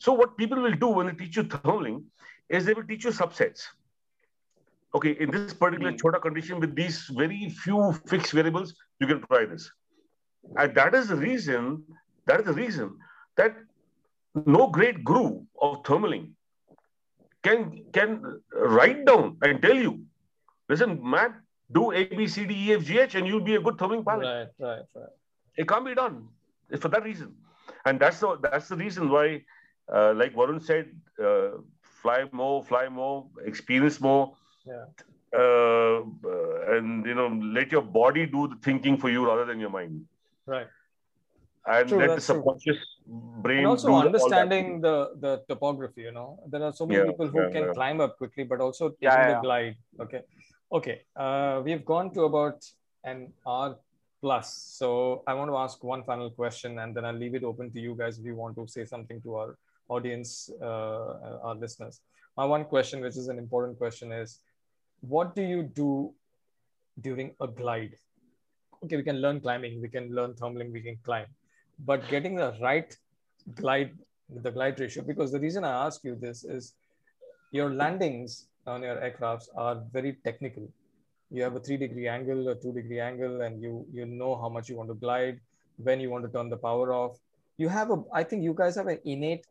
So what people will do when they teach you thermaling is they will teach you subsets. Okay, in this particular chota condition with these very few fixed variables, you can try this, and that is the reason. That is the reason that no great guru of thermaling can can write down and tell you, listen, Matt, do A, B, C, D, E, F, G, H, and you'll be a good thermaling pilot. Right, right, right. It can't be done for that reason. And that's the, that's the reason why, uh, like Varun said, uh, fly more, fly more, experience more. Yeah. Uh, and, you know, let your body do the thinking for you rather than your mind. Right. And true, let the subconscious true. brain. And also understanding the, the topography, you know. There are so many yeah, people who yeah, can yeah. climb up quickly, but also taking yeah, yeah. the glide. Okay. Okay. Uh, we've gone to about an hour plus. So I want to ask one final question and then I'll leave it open to you guys if you want to say something to our audience, uh, our listeners. My one question, which is an important question, is what do you do during a glide? Okay, we can learn climbing, we can learn thermaling, we can climb. But getting the right glide, the glide ratio, because the reason I ask you this is your landings on your aircrafts are very technical. you have a three degree angle, a two degree angle, and you you know how much you want to glide, when you want to turn the power off. You have a, I think you guys have an innate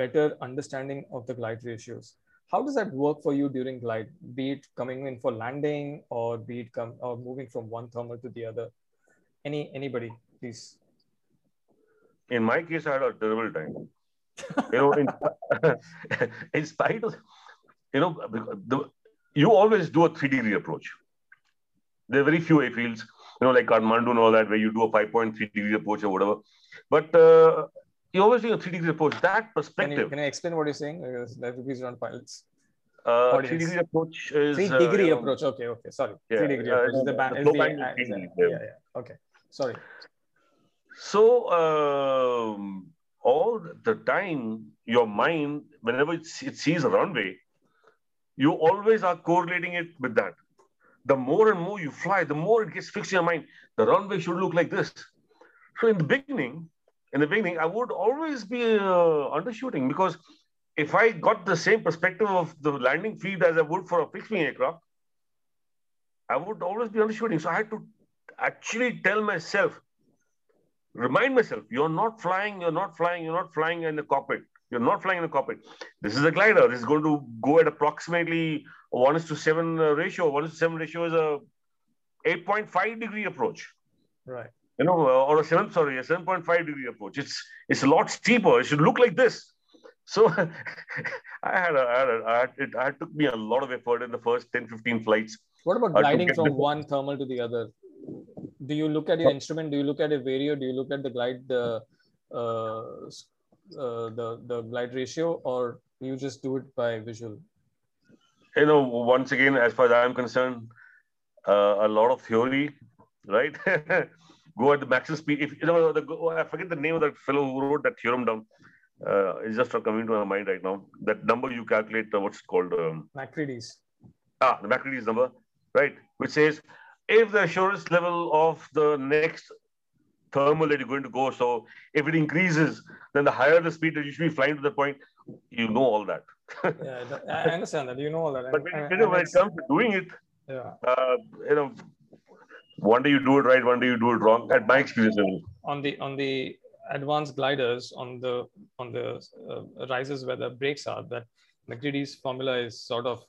better understanding of the glide ratios. How does that work for you during glide, be it coming in for landing or be it come or moving from one thermal to the other? Any, anybody, please. In my case, I had a terrible time. You know, in, in spite of, you know, the, you always do a three degree approach. There are very few airfields, you know, like Kathmandu and all that, where you do a five point three degree approach or whatever. But uh, you always do a three degree approach. That perspective. Can you, can I explain what you're saying? That would be around pilots. Uh, three degree approach is. Three degree uh, approach. Okay, okay. Sorry. Yeah, three degree approach. Uh, is the band, is the, uh, is the, yeah, yeah. Okay. Sorry. So, um, all the time, your mind, whenever it sees a runway, you always are correlating it with that. The more and more you fly, the more it gets fixed in your mind. The runway should look like this. So in the beginning, in the beginning, I would always be uh, undershooting, because if I got the same perspective of the landing field as I would for a fixed-wing aircraft, I would always be undershooting. So I had to actually tell myself, remind myself, you're not flying, you're not flying, you're not flying in the cockpit. You're not flying in the cockpit. This is a glider. This is going to go at approximately one is to seven ratio. one is to seven ratio is a eight point five degree approach. Right. You know, or a seven, sorry, a seven point five degree approach. It's it's a lot steeper. It should look like this. So I had a, I had a, I had, it, it took me a lot of effort in the first ten, fifteen flights. What about gliding uh, from the one thermal to the other? Do you look at your instrument? Do you look at a vario? Do you look at the glide, the uh, uh, the the glide ratio, or you just do it by visual? You know, once again, as far as I am concerned, uh, a lot of theory, right? Go at the maximum speed. If you know, the, oh, I forget the name of that fellow who wrote that theorem down. Uh, it's just not coming to my mind right now. That number you calculate, uh, what's it called? Um, MacCready's. Ah, the MacCready's number, right? Which says, if the assurance level of the next thermal that you're going to go, so if it increases, then the higher the speed that you should be flying to the point, you know all that. Yeah, I understand that. You know all that. But when, I, you know, when it comes to doing it, yeah. uh, you know, one day you do it right, one day you do it wrong. At my experience, on the on the advanced gliders, on the on the uh, rises where the brakes are, that MacCready's formula is sort of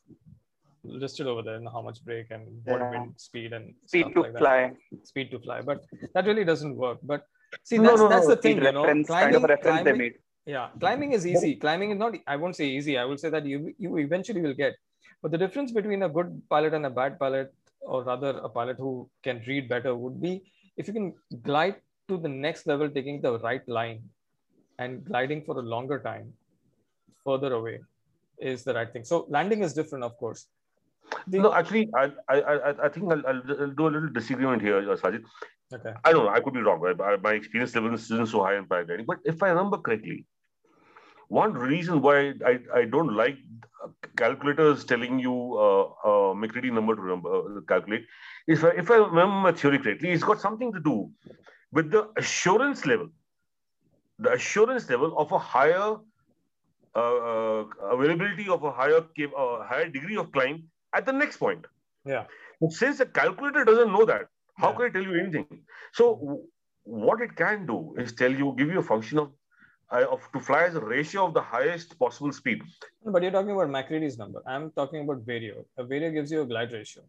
listed over there, and how much brake and what yeah. wind speed and speed stuff to like fly, that. speed to fly. But that really doesn't work. But see, that's, no, no, that's no. the thing, you know. Climbing, kind of climbing, they made. Yeah, climbing is easy. Climbing is not. I won't say easy. I will say that you you eventually will get. But the difference between a good pilot and a bad pilot, or rather a pilot who can read better, would be if you can glide to the next level, taking the right line, and gliding for a longer time, further away, is the right thing. So landing is different, of course. The no, actually, I I I think I'll, I'll do a little disagreement here, Sajid. Okay. I don't know. I could be wrong. I, my experience level isn't so high in paragliding. But if I remember correctly, one reason why I, I don't like calculators telling you uh, uh, MacCready number to remember, uh, calculate is if I, if I remember my theory correctly, it's got something to do with the assurance level, the assurance level of a higher uh, uh, availability of a higher uh, higher degree of climb at the next point. Yeah. Since the calculator doesn't know that, how yeah. can it tell you anything? So what it can do is tell you, give you a function of, uh, of to fly as a ratio of the highest possible speed. But you're talking about MacCready's number. I'm talking about Vario. A Vario gives you a glide ratio.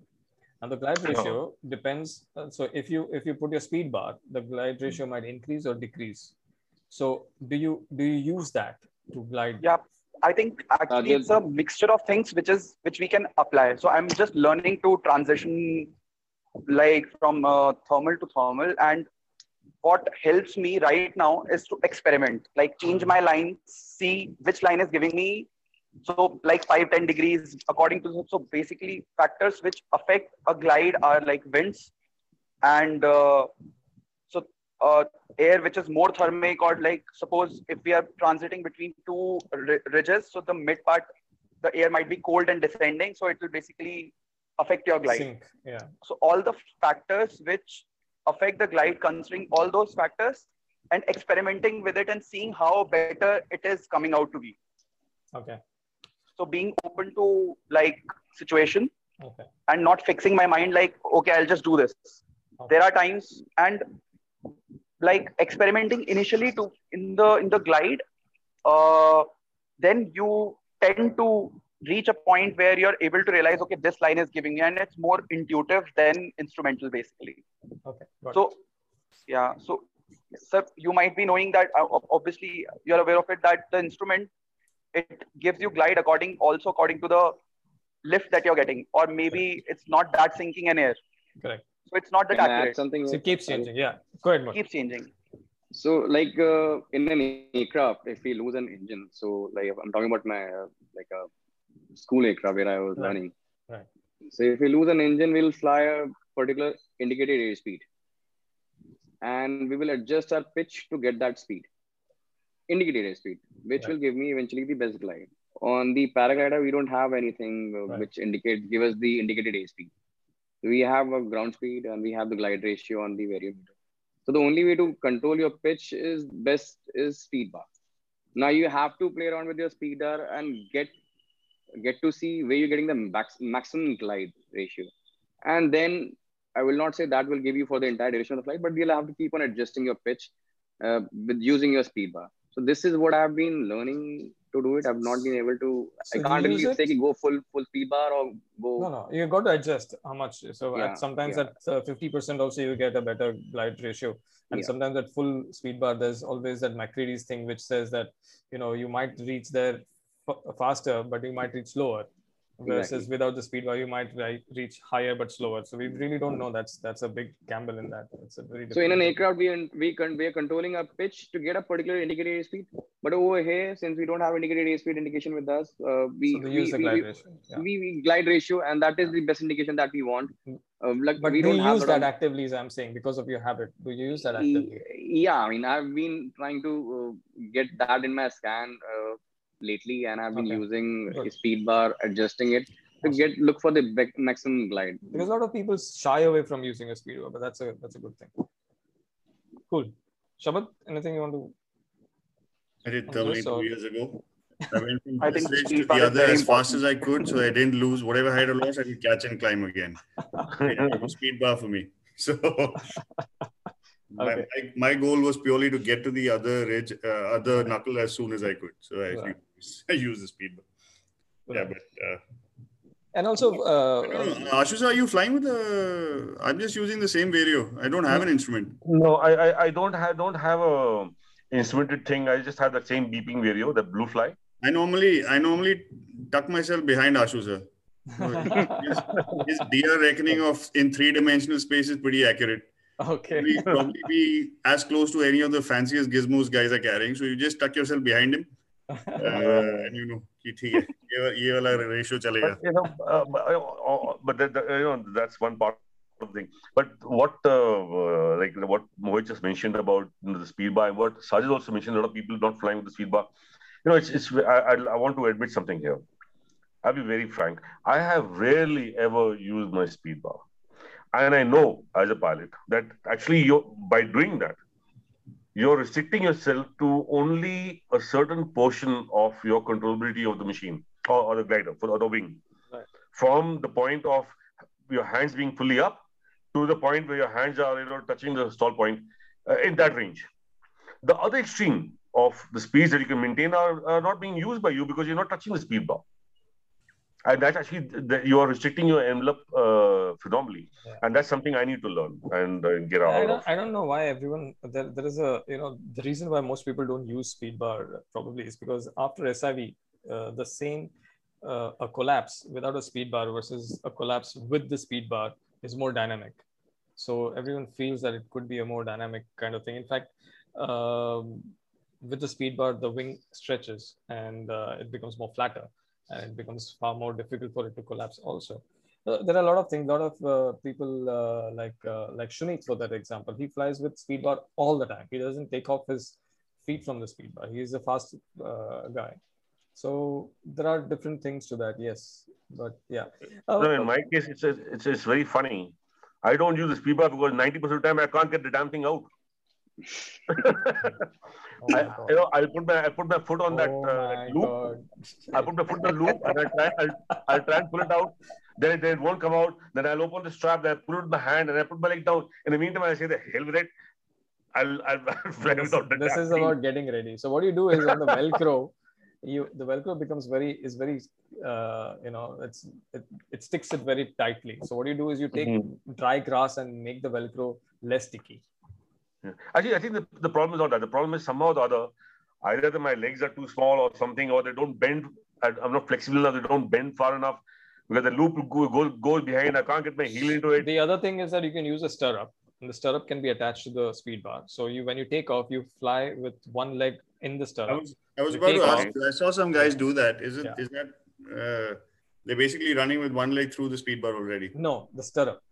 And the glide ratio oh. depends. Uh, so if you if you put your speed bar, the glide ratio might increase or decrease. So do you do you use that to glide? Yeah. I think actually it's a mixture of things which is which we can apply. So I'm just learning to transition like from uh, thermal to thermal, and what helps me right now is to experiment, like change my line, see which line is giving me. So like five, ten degrees according to, so basically factors which affect a glide are like winds and uh, so uh, air which is more thermic, or like suppose if we are transiting between two ridges, so the mid part, the air might be cold and descending, so it will basically affect your glide. Sink. Yeah. So all the factors which affect the glide, considering all those factors and experimenting with it and seeing how better it is coming out to be. Okay. So being open to like situation okay. and not fixing my mind like, okay, I'll just do this. Okay. There are times, and like experimenting initially to in the in the glide, uh, then you tend to reach a point where you're able to realize, okay, this line is giving me, and it's more intuitive than instrumental, basically. Okay. So, it. yeah. So, sir, you might be knowing that, uh, obviously you're aware of it, that the instrument, it gives you glide according also according to the lift that you're getting, or maybe Correct. It's not that sinking in air. Correct. So it's not that Can accurate. Something so it keeps changing. Yeah. Go ahead, Mohit. Keeps changing. So like uh, in an aircraft, if we lose an engine, so like I'm talking about my uh, like a school aircraft where I was right. learning. Right. So if we lose an engine, we'll fly a particular indicated airspeed, and we will adjust our pitch to get that speed, indicated airspeed, which right. will give me eventually the best glide. On the paraglider, we don't have anything uh, right. which indicates give us the indicated airspeed. We have a ground speed and we have the glide ratio on the variable. So the only way to control your pitch is best is speed bar. Now you have to play around with your speeder and get get to see where you're getting the max, maximum glide ratio. And then I will not say that will give you for the entire duration of the flight, but you'll have to keep on adjusting your pitch uh, with using your speed bar. So this is what I've been learning to do it. I've not been able to, so I can't really say go full full speed bar or go. No, no, you got to adjust how much. So yeah, at sometimes yeah. at fifty percent also you get a better glide ratio. And yeah. sometimes at full speed bar, there's always that MacCready's thing, which says that, you know, you might reach there faster, but you might reach slower. Versus exactly. without the speed bar, you might reach higher but slower. So we really don't know. That's that's a big gamble in that. It's a very so in an aircraft, we we con we are controlling our pitch to get a particular indicated airspeed. But over here, since we don't have indicated airspeed indication with us, uh, we, so we use we, the glide we, ratio. Yeah. We, we glide ratio, and that is the best indication that we want. Uh, like but we do don't you use that on... actively, as I'm saying, because of your habit. Do you use that actively? Yeah, I mean, I've been trying to uh, get that in my scan. Uh, lately, and I've been okay. using Good. A speed bar, adjusting it to get look for the maximum glide. Because a lot of people shy away from using a speed bar, but that's a that's a good thing. Cool. Shabat, anything you want to? I did thirty-two years ago. I went from I this stage to the other as fast as I could, so I didn't lose whatever height or loss. I could catch and climb again. Yeah, it was speed bar for me. So. Okay. My, my goal was purely to get to the other ridge, uh, other knuckle as soon as I could. So I, right. used, I used the speed bar. Yeah, but... Uh, and also... Uh, Ashu sir, are you flying with a... I'm just using the same Vario. I don't have an instrument. No, I I, I don't, have, don't have a instrumented thing. I just have the same beeping Vario, the Blue Fly. I normally, I normally tuck myself behind Ashu sir. his, his deer reckoning of in three-dimensional space is pretty accurate. Okay. We probably be as close to any of the fanciest gizmos guys are carrying. So you just tuck yourself behind him, uh, and you know, ratio but, you know, uh, but that, that, you know, that's one part of the thing. But what, uh, like what Mohit just mentioned about you know, the speed bar, what Sajid also mentioned, a lot of people not flying with the speed bar. You know, it's it's. I I want to admit something here. I'll be very frank. I have rarely ever used my speed bar. And I know as a pilot that actually you're, by doing that, you're restricting yourself to only a certain portion of your controllability of the machine or, or the glider or the wing. Right. From the point of your hands being fully up to the point where your hands are you know, touching the stall point uh, in that range. The other extreme of the speeds that you can maintain are, are not being used by you because you're not touching the speed bar. And that's actually, you are restricting your envelope uh, phenomenally. Yeah. And that's something I need to learn and uh, get out I don't, of. I don't know why everyone, there, there is a, you know, the reason why most people don't use speed bar probably is because after S I V, uh, the same, uh, a collapse without a speed bar versus a collapse with the speed bar is more dynamic. So everyone feels that it could be a more dynamic kind of thing. In fact, um, with the speed bar, the wing stretches and uh, it becomes more flatter. And it becomes far more difficult for it to collapse also. Uh, there are a lot of things, a lot of uh, people uh, like uh, like Shuneet for that example. He flies with speed bar all the time. He doesn't take off his feet from the speed bar. He's a fast uh, guy. So there are different things to that, yes. But yeah. Uh, no, in my case, it's, a, it's, it's very funny. I don't use the speed bar because ninety percent of the time I can't get the damn thing out. Oh I, you know, I'll put my I put my foot on oh that uh, loop. I put my foot on the loop and I'll try I'll, I'll try and pull it out. Then it, then it won't come out. Then I'll open the strap. Then I put it in my hand and I put my leg down. In the meantime, I say, the hell with it. I'll, I'll, I'll fly this, without the This is about getting ready. So what you do is on the Velcro, you the Velcro becomes very, is very, uh, you know, it's it, it sticks it very tightly. So what you do is you take mm-hmm. dry grass and make the Velcro less sticky. Yeah. Actually, I think the, the problem is not that. The problem is somehow or the other, either the, my legs are too small or something, or they don't bend. I, I'm not flexible enough. They don't bend far enough. Because the loop goes go, go behind. I can't get my heel into it. The other thing is that you can use a stirrup. And the stirrup can be attached to the speed bar. So you, when you take off, you fly with one leg in the stirrup. I was, I was about to ask you. I saw some guys do that. Is it? Yeah. Is that? Uh, they're basically running with one leg through the speed bar already. No, the stirrup.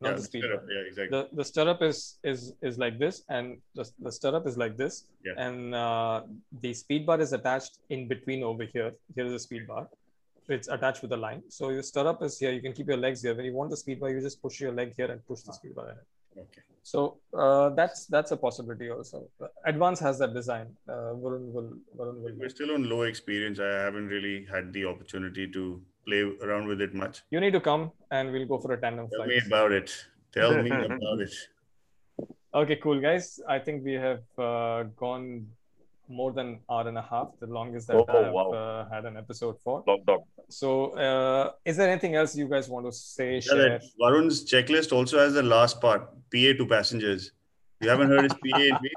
Not yeah, the speed stirrup. Bar. Yeah, exactly. The, the stirrup is is is like this, and the, the stirrup is like this, yeah. and uh, the speed bar is attached in between over here. Here is the speed bar. It's attached with a line. So your stirrup is here. You can keep your legs here. When you want the speed bar, you just push your leg here and push the speed bar ahead. Okay. So uh, that's that's a possibility also. Advance has that design. Uh, Varun will, Varun will. We're still on low experience. I haven't really had the opportunity to play around with it much. You need to come and we'll go for a tandem flight. Tell me about it. Tell me about it. Okay, cool, guys. I think we have uh, gone more than an hour and a half, the longest that oh, I've wow. uh, had an episode for. So uh, is there anything else you guys want to say? Yeah, Varun's checklist also has the last part, P A to passengers. You haven't heard his P A in me?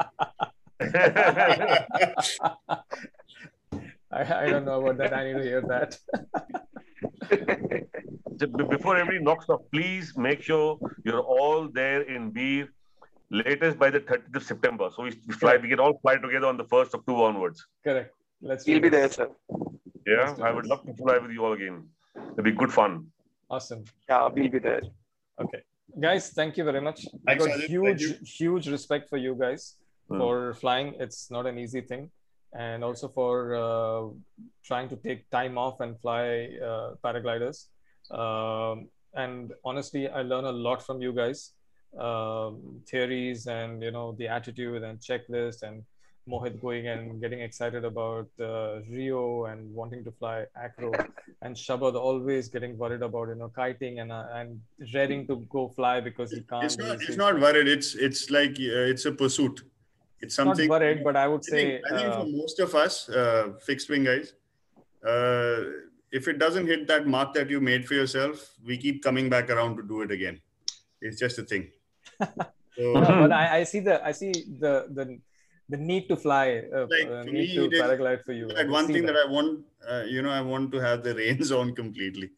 I, I don't know about that. I need to hear that. Before every knock off, please make sure you're all there in Bir. Latest by the thirtieth of September. So we fly, we can all fly together on the first of October onwards. Correct. Let's You'll be there, sir. Yeah, I would love to fly with you all again. It'll be good fun. Awesome. Yeah, we'll be there. Okay. Guys, thank you very much. I got huge, huge respect for you guys for flying. It's not an easy thing. And also for uh, trying to take time off and fly uh, paragliders. Um, and honestly, I learn a lot from you guys. Um, theories and you know the attitude and checklist and Mohit going and getting excited about uh, Rio and wanting to fly acro and Shabat always getting worried about you know kiting and uh, and readying to go fly because he can't. It's not, it's not worried. It's it's like uh, it's a pursuit. It's something. Not worried, but I would say. I think, I think uh, for most of us, uh, fixed wing guys, uh, if it doesn't hit that mark that you made for yourself, we keep coming back around to do it again. It's just a thing. So, no, but I, I see the I see the the, the need to fly, uh, like uh, need me, to paraglide for you. Like one thing that, that I want, uh, you know, I want to have the reins on completely,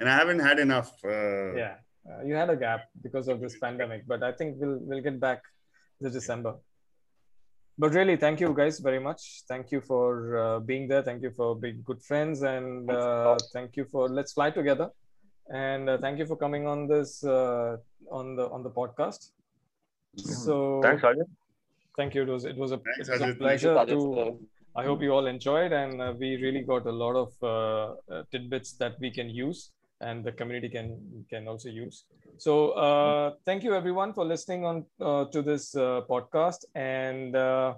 and I haven't had enough. Uh, yeah, uh, you had a gap because of this pandemic, but I think we'll we'll get back this December. Yeah. But really, thank you guys very much. Thank you for uh, being there. Thank you for being good friends, and uh, thank you for let's fly together. And uh, thank you for coming on this uh, on the on the podcast. So thanks, Sajid. Thank you. It was it was a, thanks, it was a pleasure you, to. I hope you all enjoyed, and uh, we really got a lot of uh, uh, tidbits that we can use, and the community can can also use. So uh, thank you everyone for listening on uh, to this uh, podcast, and uh,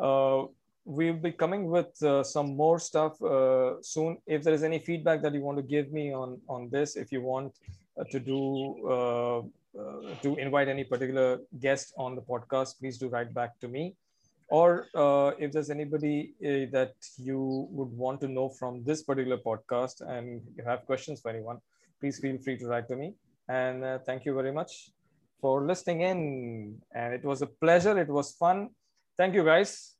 uh, we'll be coming with uh, some more stuff uh, soon. If there is any feedback that you want to give me on, on this, if you want uh, to do, uh, uh, to invite any particular guest on the podcast, please do write back to me. Or uh, if there's anybody uh, that you would want to know from this particular podcast and you have questions for anyone, please feel free to write to me. And uh, thank you very much for listening in. And it was a pleasure. It was fun. Thank you, guys.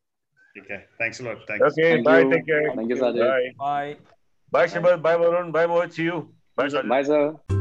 Take care. Thanks a lot. Thanks. Okay. Thank bye. You. Take care. Thank you, Sajid. Bye. Bye. Bye, Shabat. Bye, Varun. Bye, Mohit. See you. Bye, Sajid. Bye, sir.